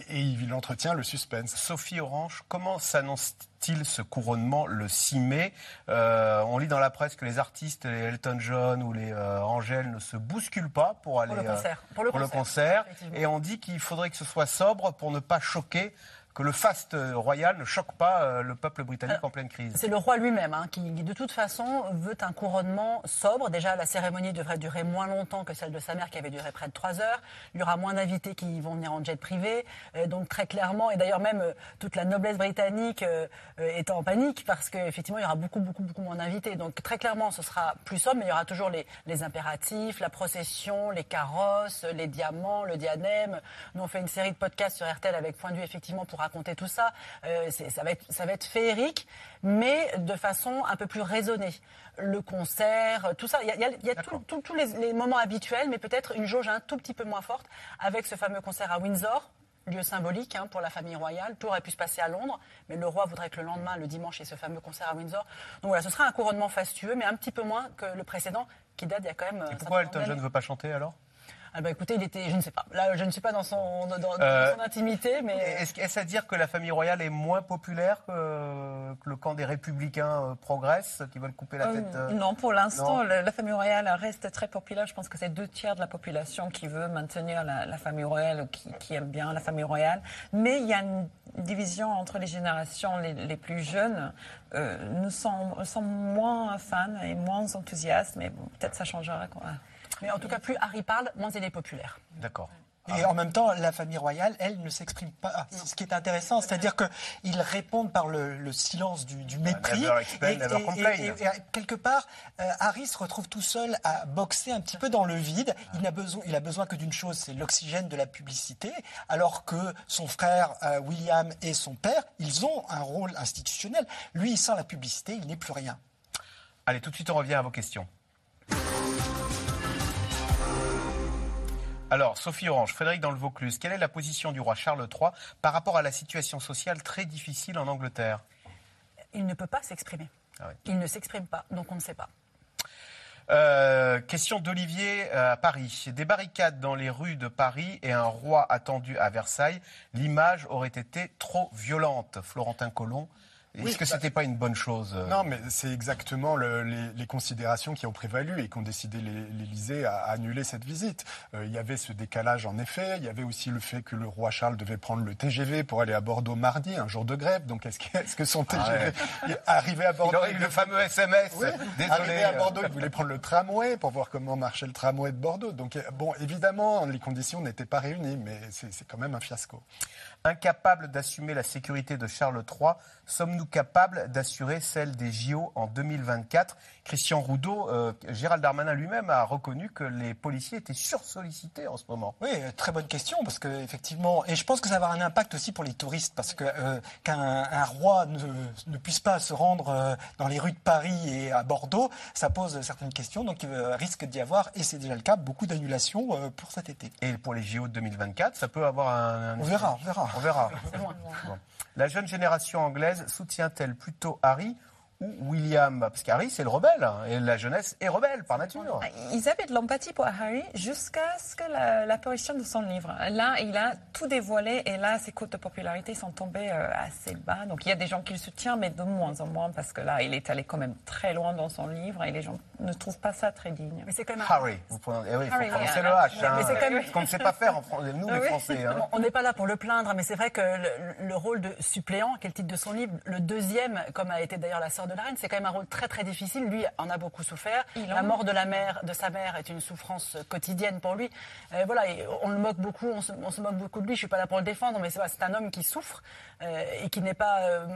et, et il entretient le suspense. Sophie Aurenche, comment s'annonce-t-il ce couronnement le six mai? euh, On lit dans la presse que les artistes, les Elton John ou les euh, Angèle ne se bousculent pas pour aller pour le concert. Euh, pour le pour concert, le concert. Et on dit qu'il faudrait que ce soit sobre pour ne pas choquer, que le faste royal ne choque pas le peuple britannique Alors, en pleine crise. C'est le roi lui-même hein, qui, de toute façon, veut un couronnement sobre. Déjà, la cérémonie devrait durer moins longtemps que celle de sa mère qui avait duré près de trois heures. Il y aura moins d'invités qui vont venir en jet privé. Euh, donc, très clairement, et d'ailleurs même euh, toute la noblesse britannique euh, euh, est en panique parce qu'effectivement, il y aura beaucoup, beaucoup, beaucoup moins d'invités. Donc, très clairement, ce sera plus sobre, mais il y aura toujours les, les impératifs, la procession, les carrosses, les diamants, le diadème. Nous, on fait une série de podcasts sur R T L avec Point de vue, effectivement, pour raconter tout ça, euh, c'est, ça, va être, ça va être féerique, mais de façon un peu plus raisonnée. Le concert, tout ça, il y a tous les, les moments habituels, mais peut-être une jauge un tout petit peu moins forte, avec ce fameux concert à Windsor, lieu symbolique hein, pour la famille royale. Tout aurait pu se passer à Londres, mais le roi voudrait que le lendemain, le dimanche, il y ait ce fameux concert à Windsor. Donc voilà, ce sera un couronnement fastueux, mais un petit peu moins que le précédent, qui date il y a quand même... Et pourquoi Elton John ne veut pas chanter alors ? Ah bah écoutez, il était, je ne sais pas. Là, je ne suis pas dans son, dans, dans euh, son intimité, mais... Est-ce, est-ce à dire que la famille royale est moins populaire que, que le camp des Républicains progresse, qui veulent couper la tête euh, Non, pour l'instant, non. Le, la famille royale reste très populaire. Je pense que c'est deux tiers de la population qui veut maintenir la, la famille royale, qui, qui aime bien la famille royale. Mais il y a une division entre les générations les, les plus jeunes. Euh, nous sommes, sommes moins fans et moins enthousiastes, mais bon, peut-être ça changera quand même. Mais en tout cas, plus Harry parle, moins il est populaire. D'accord. Et en même temps, la famille royale, elle, ne s'exprime pas. C'est ce qui est intéressant, c'est-à-dire qu'ils répondent par le, le silence du, du mépris. Never explain, never complain. Et, et, et, et quelque part, euh, Harry se retrouve tout seul à boxer un petit peu dans le vide. Il n'a besoin, il a besoin que d'une chose, c'est l'oxygène de la publicité, alors que son frère euh, William et son père, ils ont un rôle institutionnel. Lui, sans la publicité, il n'est plus rien. Allez, tout de suite, on revient à vos questions. Alors, Sophie Aurenche, Frédéric dans le Vaucluse, quelle est la position du roi Charles trois par rapport à la situation sociale très difficile en Angleterre ? Il ne peut pas s'exprimer. Ah oui. Il ne s'exprime pas, donc on ne sait pas. Euh, question d'Olivier à Paris. Des barricades dans les rues de Paris et un roi attendu à Versailles, l'image aurait été trop violente. Florentin Collomp. Est-ce oui, que ce n'était bah, pas une bonne chose euh... Non, mais c'est exactement le, les, les considérations qui ont prévalu et qui ont décidé l'Élysée à, à annuler cette visite. Euh, il y avait ce décalage, en effet. Il y avait aussi le fait que le roi Charles devait prendre le T G V pour aller à Bordeaux mardi, un jour de grève. Donc, est-ce que, est-ce que son T G V ah ouais. arrivait à Bordeaux... Il aurait eu le fameux S M S. Oui, désolé. Arrivé à Bordeaux, il voulait prendre le tramway pour voir comment marchait le tramway de Bordeaux. Donc, bon, évidemment, les conditions n'étaient pas réunies, mais c'est, c'est quand même un fiasco. Incapable d'assumer la sécurité de Charles trois, sommes-nous capables d'assurer celle des J O en deux mille vingt-quatre ? Christian Roudaut, euh, Gérald Darmanin lui-même a reconnu que les policiers étaient sursollicités en ce moment. Oui, très bonne question, parce que effectivement, et je pense que ça va avoir un impact aussi pour les touristes, parce que euh, qu'un un roi ne, ne puisse pas se rendre euh, dans les rues de Paris et à Bordeaux, ça pose certaines questions, donc il euh, risque d'y avoir, et c'est déjà le cas, beaucoup d'annulations euh, pour cet été. Et pour les J O de deux mille vingt-quatre, ça peut avoir un... un... On verra, on verra. On verra. Bon. La jeune génération anglaise soutient-elle plutôt Harry ou William ? Parce qu'Harry, c'est le rebelle. Et la jeunesse est rebelle, par nature. Ils avaient de l'empathie pour Harry jusqu'à ce que la, l'apparition de son livre. Là, il a tout dévoilé. Et là, ses cotes de popularité sont tombées assez bas. Donc, il y a des gens qui le soutiennent, mais de moins en moins. Parce que là, il est allé quand même très loin dans son livre. Et les gens ne trouvent pas ça très digne. Mais c'est quand même... Harry. Vous prononcez... eh oui, Harry, faut prononcer le H. Hein. Mais c'est quand même... Ce qu'on ne sait pas faire, en... nous, les oui. Français. Hein. On n'est pas là pour le plaindre. Mais c'est vrai que le, le rôle de suppléant, quel titre de son livre, le deuxième, comme a été d'ailleurs la sœur de la reine, c'est quand même un rôle très très difficile. Lui en a beaucoup souffert. Il la mort de la mère, de sa mère, est une souffrance quotidienne pour lui. Euh, voilà, on le moque beaucoup, on se, on se moque beaucoup de lui. Je suis pas là pour le défendre, mais c'est, c'est un homme qui souffre euh, et qui n'est pas euh,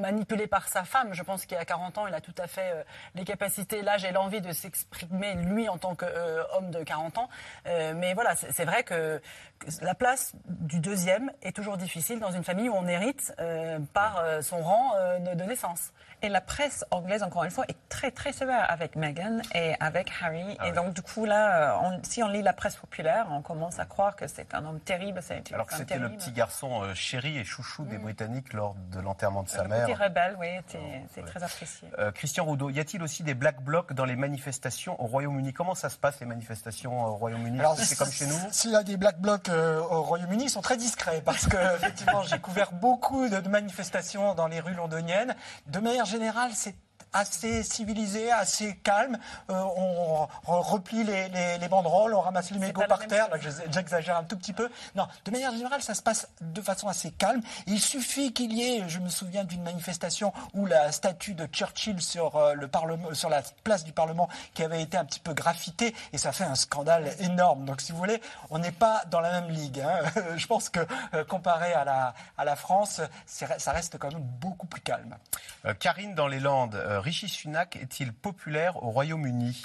manipulé par sa femme. Je pense qu'à quarante ans, il a tout à fait euh, les capacités, l'âge et l'envie de s'exprimer lui en tant que euh, homme de quarante ans. Euh, mais voilà, c'est, c'est vrai que, que la place du deuxième est toujours difficile dans une famille où on hérite euh, par euh, son rang euh, de, de naissance. Et la presse anglaise, encore une fois, est très, très sévère avec Meghan et avec Harry. Ah et oui. donc, du coup, là, on, si on lit la presse populaire, on commence à croire que c'est un homme terrible. C'est Alors que c'était terrible. Le petit garçon euh, chéri et chouchou des mmh. Britanniques lors de l'enterrement de sa le mère. Petit rebelle, oui, c'est, c'est ouais. très apprécié. Euh, Christian Roudaut, y a-t-il aussi des black blocs dans les manifestations au Royaume-Uni ? Comment ça se passe, les manifestations au Royaume-Uni ? Alors, C'est, c'est comme chez nous ? S'il y a des black blocs euh, au Royaume-Uni, ils sont très discrets parce que, effectivement, j'ai couvert beaucoup de, de manifestations dans les rues londoniennes. De manière générale, c'est assez civilisé, assez calme. Euh, on replie les, les, les banderoles, on ramasse les mégots par terre. Là, j'exagère un tout petit peu. Non, de manière générale, ça se passe de façon assez calme. Il suffit qu'il y ait, je me souviens d'une manifestation où la statue de Churchill sur, le Parlement, sur la place du Parlement qui avait été un petit peu graffitée et ça fait un scandale énorme. Donc, si vous voulez, on n'est pas dans la même ligue. Hein. Je pense que comparé à la, à la France, c'est, ça reste quand même beaucoup plus calme. Euh, Karine dans les Landes. Euh, Rishi Sunak est-il populaire au Royaume-Uni ?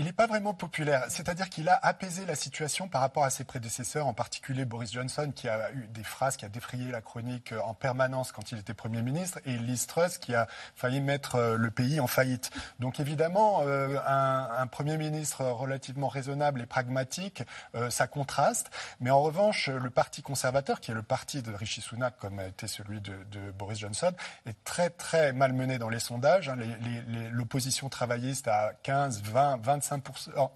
Il n'est pas vraiment populaire, c'est-à-dire qu'il a apaisé la situation par rapport à ses prédécesseurs, en particulier Boris Johnson, qui a eu des phrases, qui a défrayé la chronique en permanence quand il était Premier ministre, et Liz Truss, qui a failli mettre le pays en faillite. Donc évidemment, euh, un, un Premier ministre relativement raisonnable et pragmatique, euh, ça contraste. Mais en revanche, le parti conservateur, qui est le parti de Rishi Sunak, comme a été celui de, de Boris Johnson, est très très malmené dans les sondages. Hein. Les, les, les, l'opposition travailliste a quinze, vingt, vingt-cinq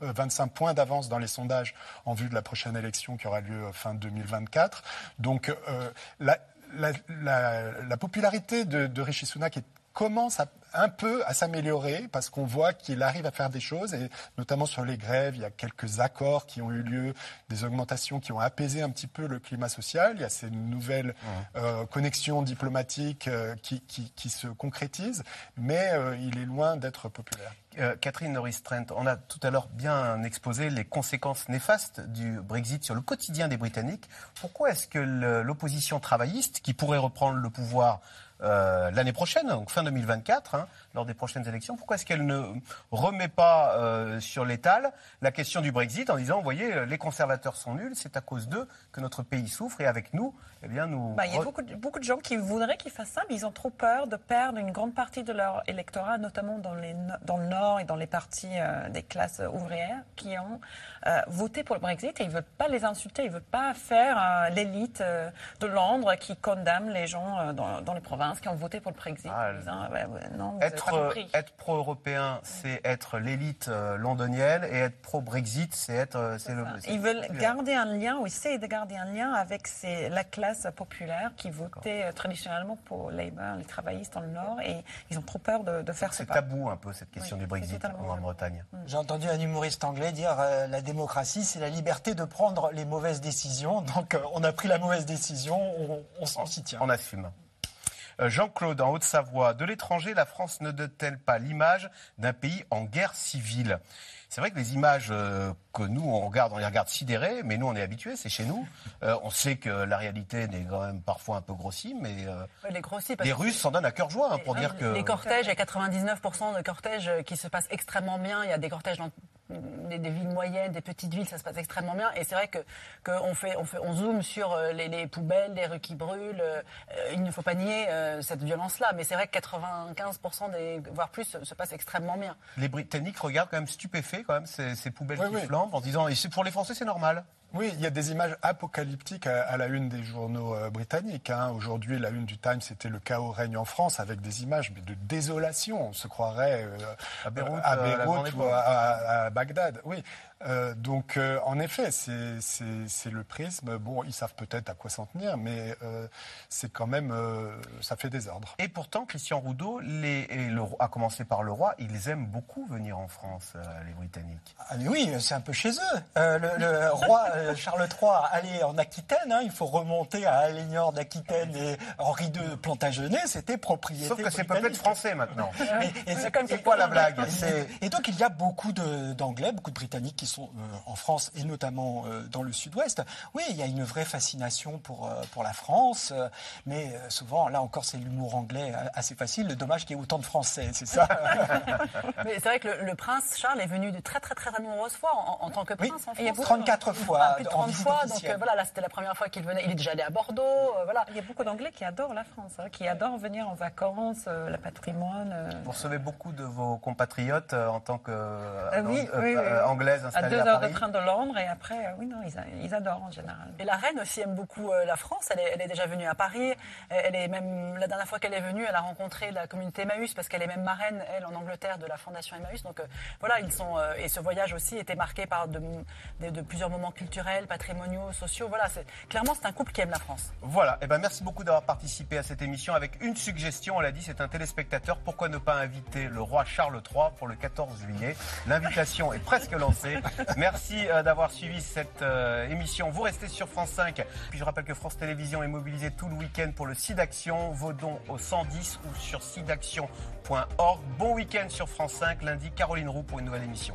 vingt-cinq points d'avance dans les sondages en vue de la prochaine élection qui aura lieu fin deux mille vingt-quatre. Donc euh, la, la, la, la popularité de, de Rishi Sunak est commence à, un peu à s'améliorer parce qu'on voit qu'il arrive à faire des choses et notamment sur les grèves, il y a quelques accords qui ont eu lieu, des augmentations qui ont apaisé un petit peu le climat social. Il y a ces nouvelles mmh. euh, connexions diplomatiques euh, qui, qui, qui se concrétisent, mais euh, il est loin d'être populaire. Euh, Catherine Norris-Trent, on a tout à l'heure bien exposé les conséquences néfastes du Brexit sur le quotidien des Britanniques. Pourquoi est-ce que le, l'opposition travailliste, qui pourrait reprendre le pouvoir Euh, l'année prochaine, donc fin deux mille vingt-quatre, hein, lors des prochaines élections, pourquoi est-ce qu'elle ne remet pas euh, sur l'étal la question du Brexit en disant, vous voyez, les conservateurs sont nuls, c'est à cause d'eux que notre pays souffre et avec nous, eh bien nous... Bah, il y a beaucoup de, beaucoup de gens qui voudraient qu'ils fassent ça, mais ils ont trop peur de perdre une grande partie de leur électorat, notamment dans, les, dans le Nord et dans les parties euh, des classes ouvrières qui ont euh, voté pour le Brexit et ils ne veulent pas les insulter, ils ne veulent pas faire euh, l'élite euh, de Londres qui condamne les gens euh, dans, dans les provinces qui ont voté pour le Brexit. Ah, disant, ouais, ouais, non, être, être pro-européen, c'est être l'élite euh, londonienne et être pro-Brexit, c'est être... Euh, c'est c'est le, c'est ils veulent garder un lien, ou essayer de garder un lien avec ces, la classe populaire qui votait euh, traditionnellement pour Labour, les travaillistes dans le Nord, et ils ont trop peur de, de faire ce pas. C'est tabou un peu cette question oui, du Brexit en Grande-Bretagne. J'ai entendu un humoriste anglais dire euh, la démocratie, c'est la liberté de prendre les mauvaises décisions. Donc euh, on a pris la mauvaise décision, on, on, on s'y tient. On assume. Jean-Claude, en Haute-Savoie, de l'étranger, la France ne donne-t-elle pas l'image d'un pays en guerre civile ? C'est vrai que les images euh, que nous, on regarde, on les regarde sidérées, mais nous, on est habitués, c'est chez nous. Euh, on sait que la réalité est quand même parfois un peu grossie, mais euh, les, grossis, les Russes s'en donnent à cœur joie hein, pour un, dire que... Les cortèges, il y a quatre-vingt-dix-neuf pour cent de cortèges qui se passent extrêmement bien. Il y a des cortèges dans des, des villes moyennes, des petites villes, ça se passe extrêmement bien. Et c'est vrai qu'on que fait, on fait, on zoome sur les, les poubelles, les rues qui brûlent. Euh, il ne faut pas nier euh, cette violence-là, mais c'est vrai que quatre-vingt-quinze pour cent, des, voire plus, se passe extrêmement bien. Les Britanniques regardent quand même stupéfaits quand même ces, ces poubelles oui, qui oui. flambent en disant et c'est pour les Français c'est normal. Oui, il y a des images apocalyptiques à, à la une des journaux euh, britanniques. Hein. Aujourd'hui, la une du Times, c'était le chaos règne en France avec des images de désolation. On se croirait euh, à Beyrouth, à Beyrouth ou à, à, à Bagdad. Oui. Euh, donc, euh, en effet, c'est, c'est, c'est le prisme. Bon, ils savent peut-être à quoi s'en tenir, mais euh, c'est quand même... Euh, ça fait désordre. Et pourtant, Christian Roudaut, les, et le, à commencer par le roi, ils aiment beaucoup venir en France, euh, les Britanniques. Ah mais oui, c'est un peu chez eux. Euh, le, le roi... Charles trois allait en Aquitaine, hein, il faut remonter à Aliénor d'Aquitaine et Henri deux Plantagenet, c'était propriété. Sauf que c'est peuplé de Français maintenant. et, et c'est, comme c'est quoi la blague c'est... Et donc il y a beaucoup de, d'Anglais, beaucoup de Britanniques qui sont euh, en France et notamment euh, dans le Sud-Ouest. Oui, il y a une vraie fascination pour, euh, pour la France, euh, mais euh, souvent, là encore, c'est l'humour anglais assez facile. Le dommage qu'il y ait autant de Français, c'est ça. Mais c'est vrai que le, le prince Charles est venu de très très très nombreuses fois en, en tant que prince oui, en France. Il y a trente-quatre fois. vient plus de trente fois. Donc euh, voilà, là c'était la première fois qu'il venait. Il est déjà allé à Bordeaux. Euh, voilà. Il y a beaucoup d'Anglais qui adorent la France, hein, qui adorent venir en vacances, euh, le patrimoine. Euh... Vous recevez beaucoup de vos compatriotes euh, en tant qu'anglaise euh, oui, euh, oui, oui. installée à Paris. À deux heures de train de Londres et après, euh, oui, non, ils, a, ils adorent en général. Et la reine aussi aime beaucoup euh, la France. Elle est, elle est déjà venue à Paris. Elle est même, la dernière fois qu'elle est venue, elle a rencontré la communauté Emmaüs parce qu'elle est même marraine, elle, en Angleterre, de la fondation Emmaüs. Donc euh, voilà, ils sont. Euh, et ce voyage aussi était marqué par de, de, de plusieurs moments culturels, patrimoniaux, sociaux. Voilà, c'est, clairement, c'est un couple qui aime la France. Voilà, et ben merci beaucoup d'avoir participé à cette émission avec une suggestion. On l'a dit, c'est un téléspectateur. Pourquoi ne pas inviter le roi Charles trois pour le quatorze juillet? L'invitation est presque lancée. Merci euh, d'avoir suivi cette euh, émission. Vous restez sur France cinq. Puis je rappelle que France Télévisions est mobilisée tout le week-end pour le SIDAction. Vos dons au cent dix ou sur sidaction point org. Bon week-end sur France cinq. Lundi, Caroline Roux pour une nouvelle émission.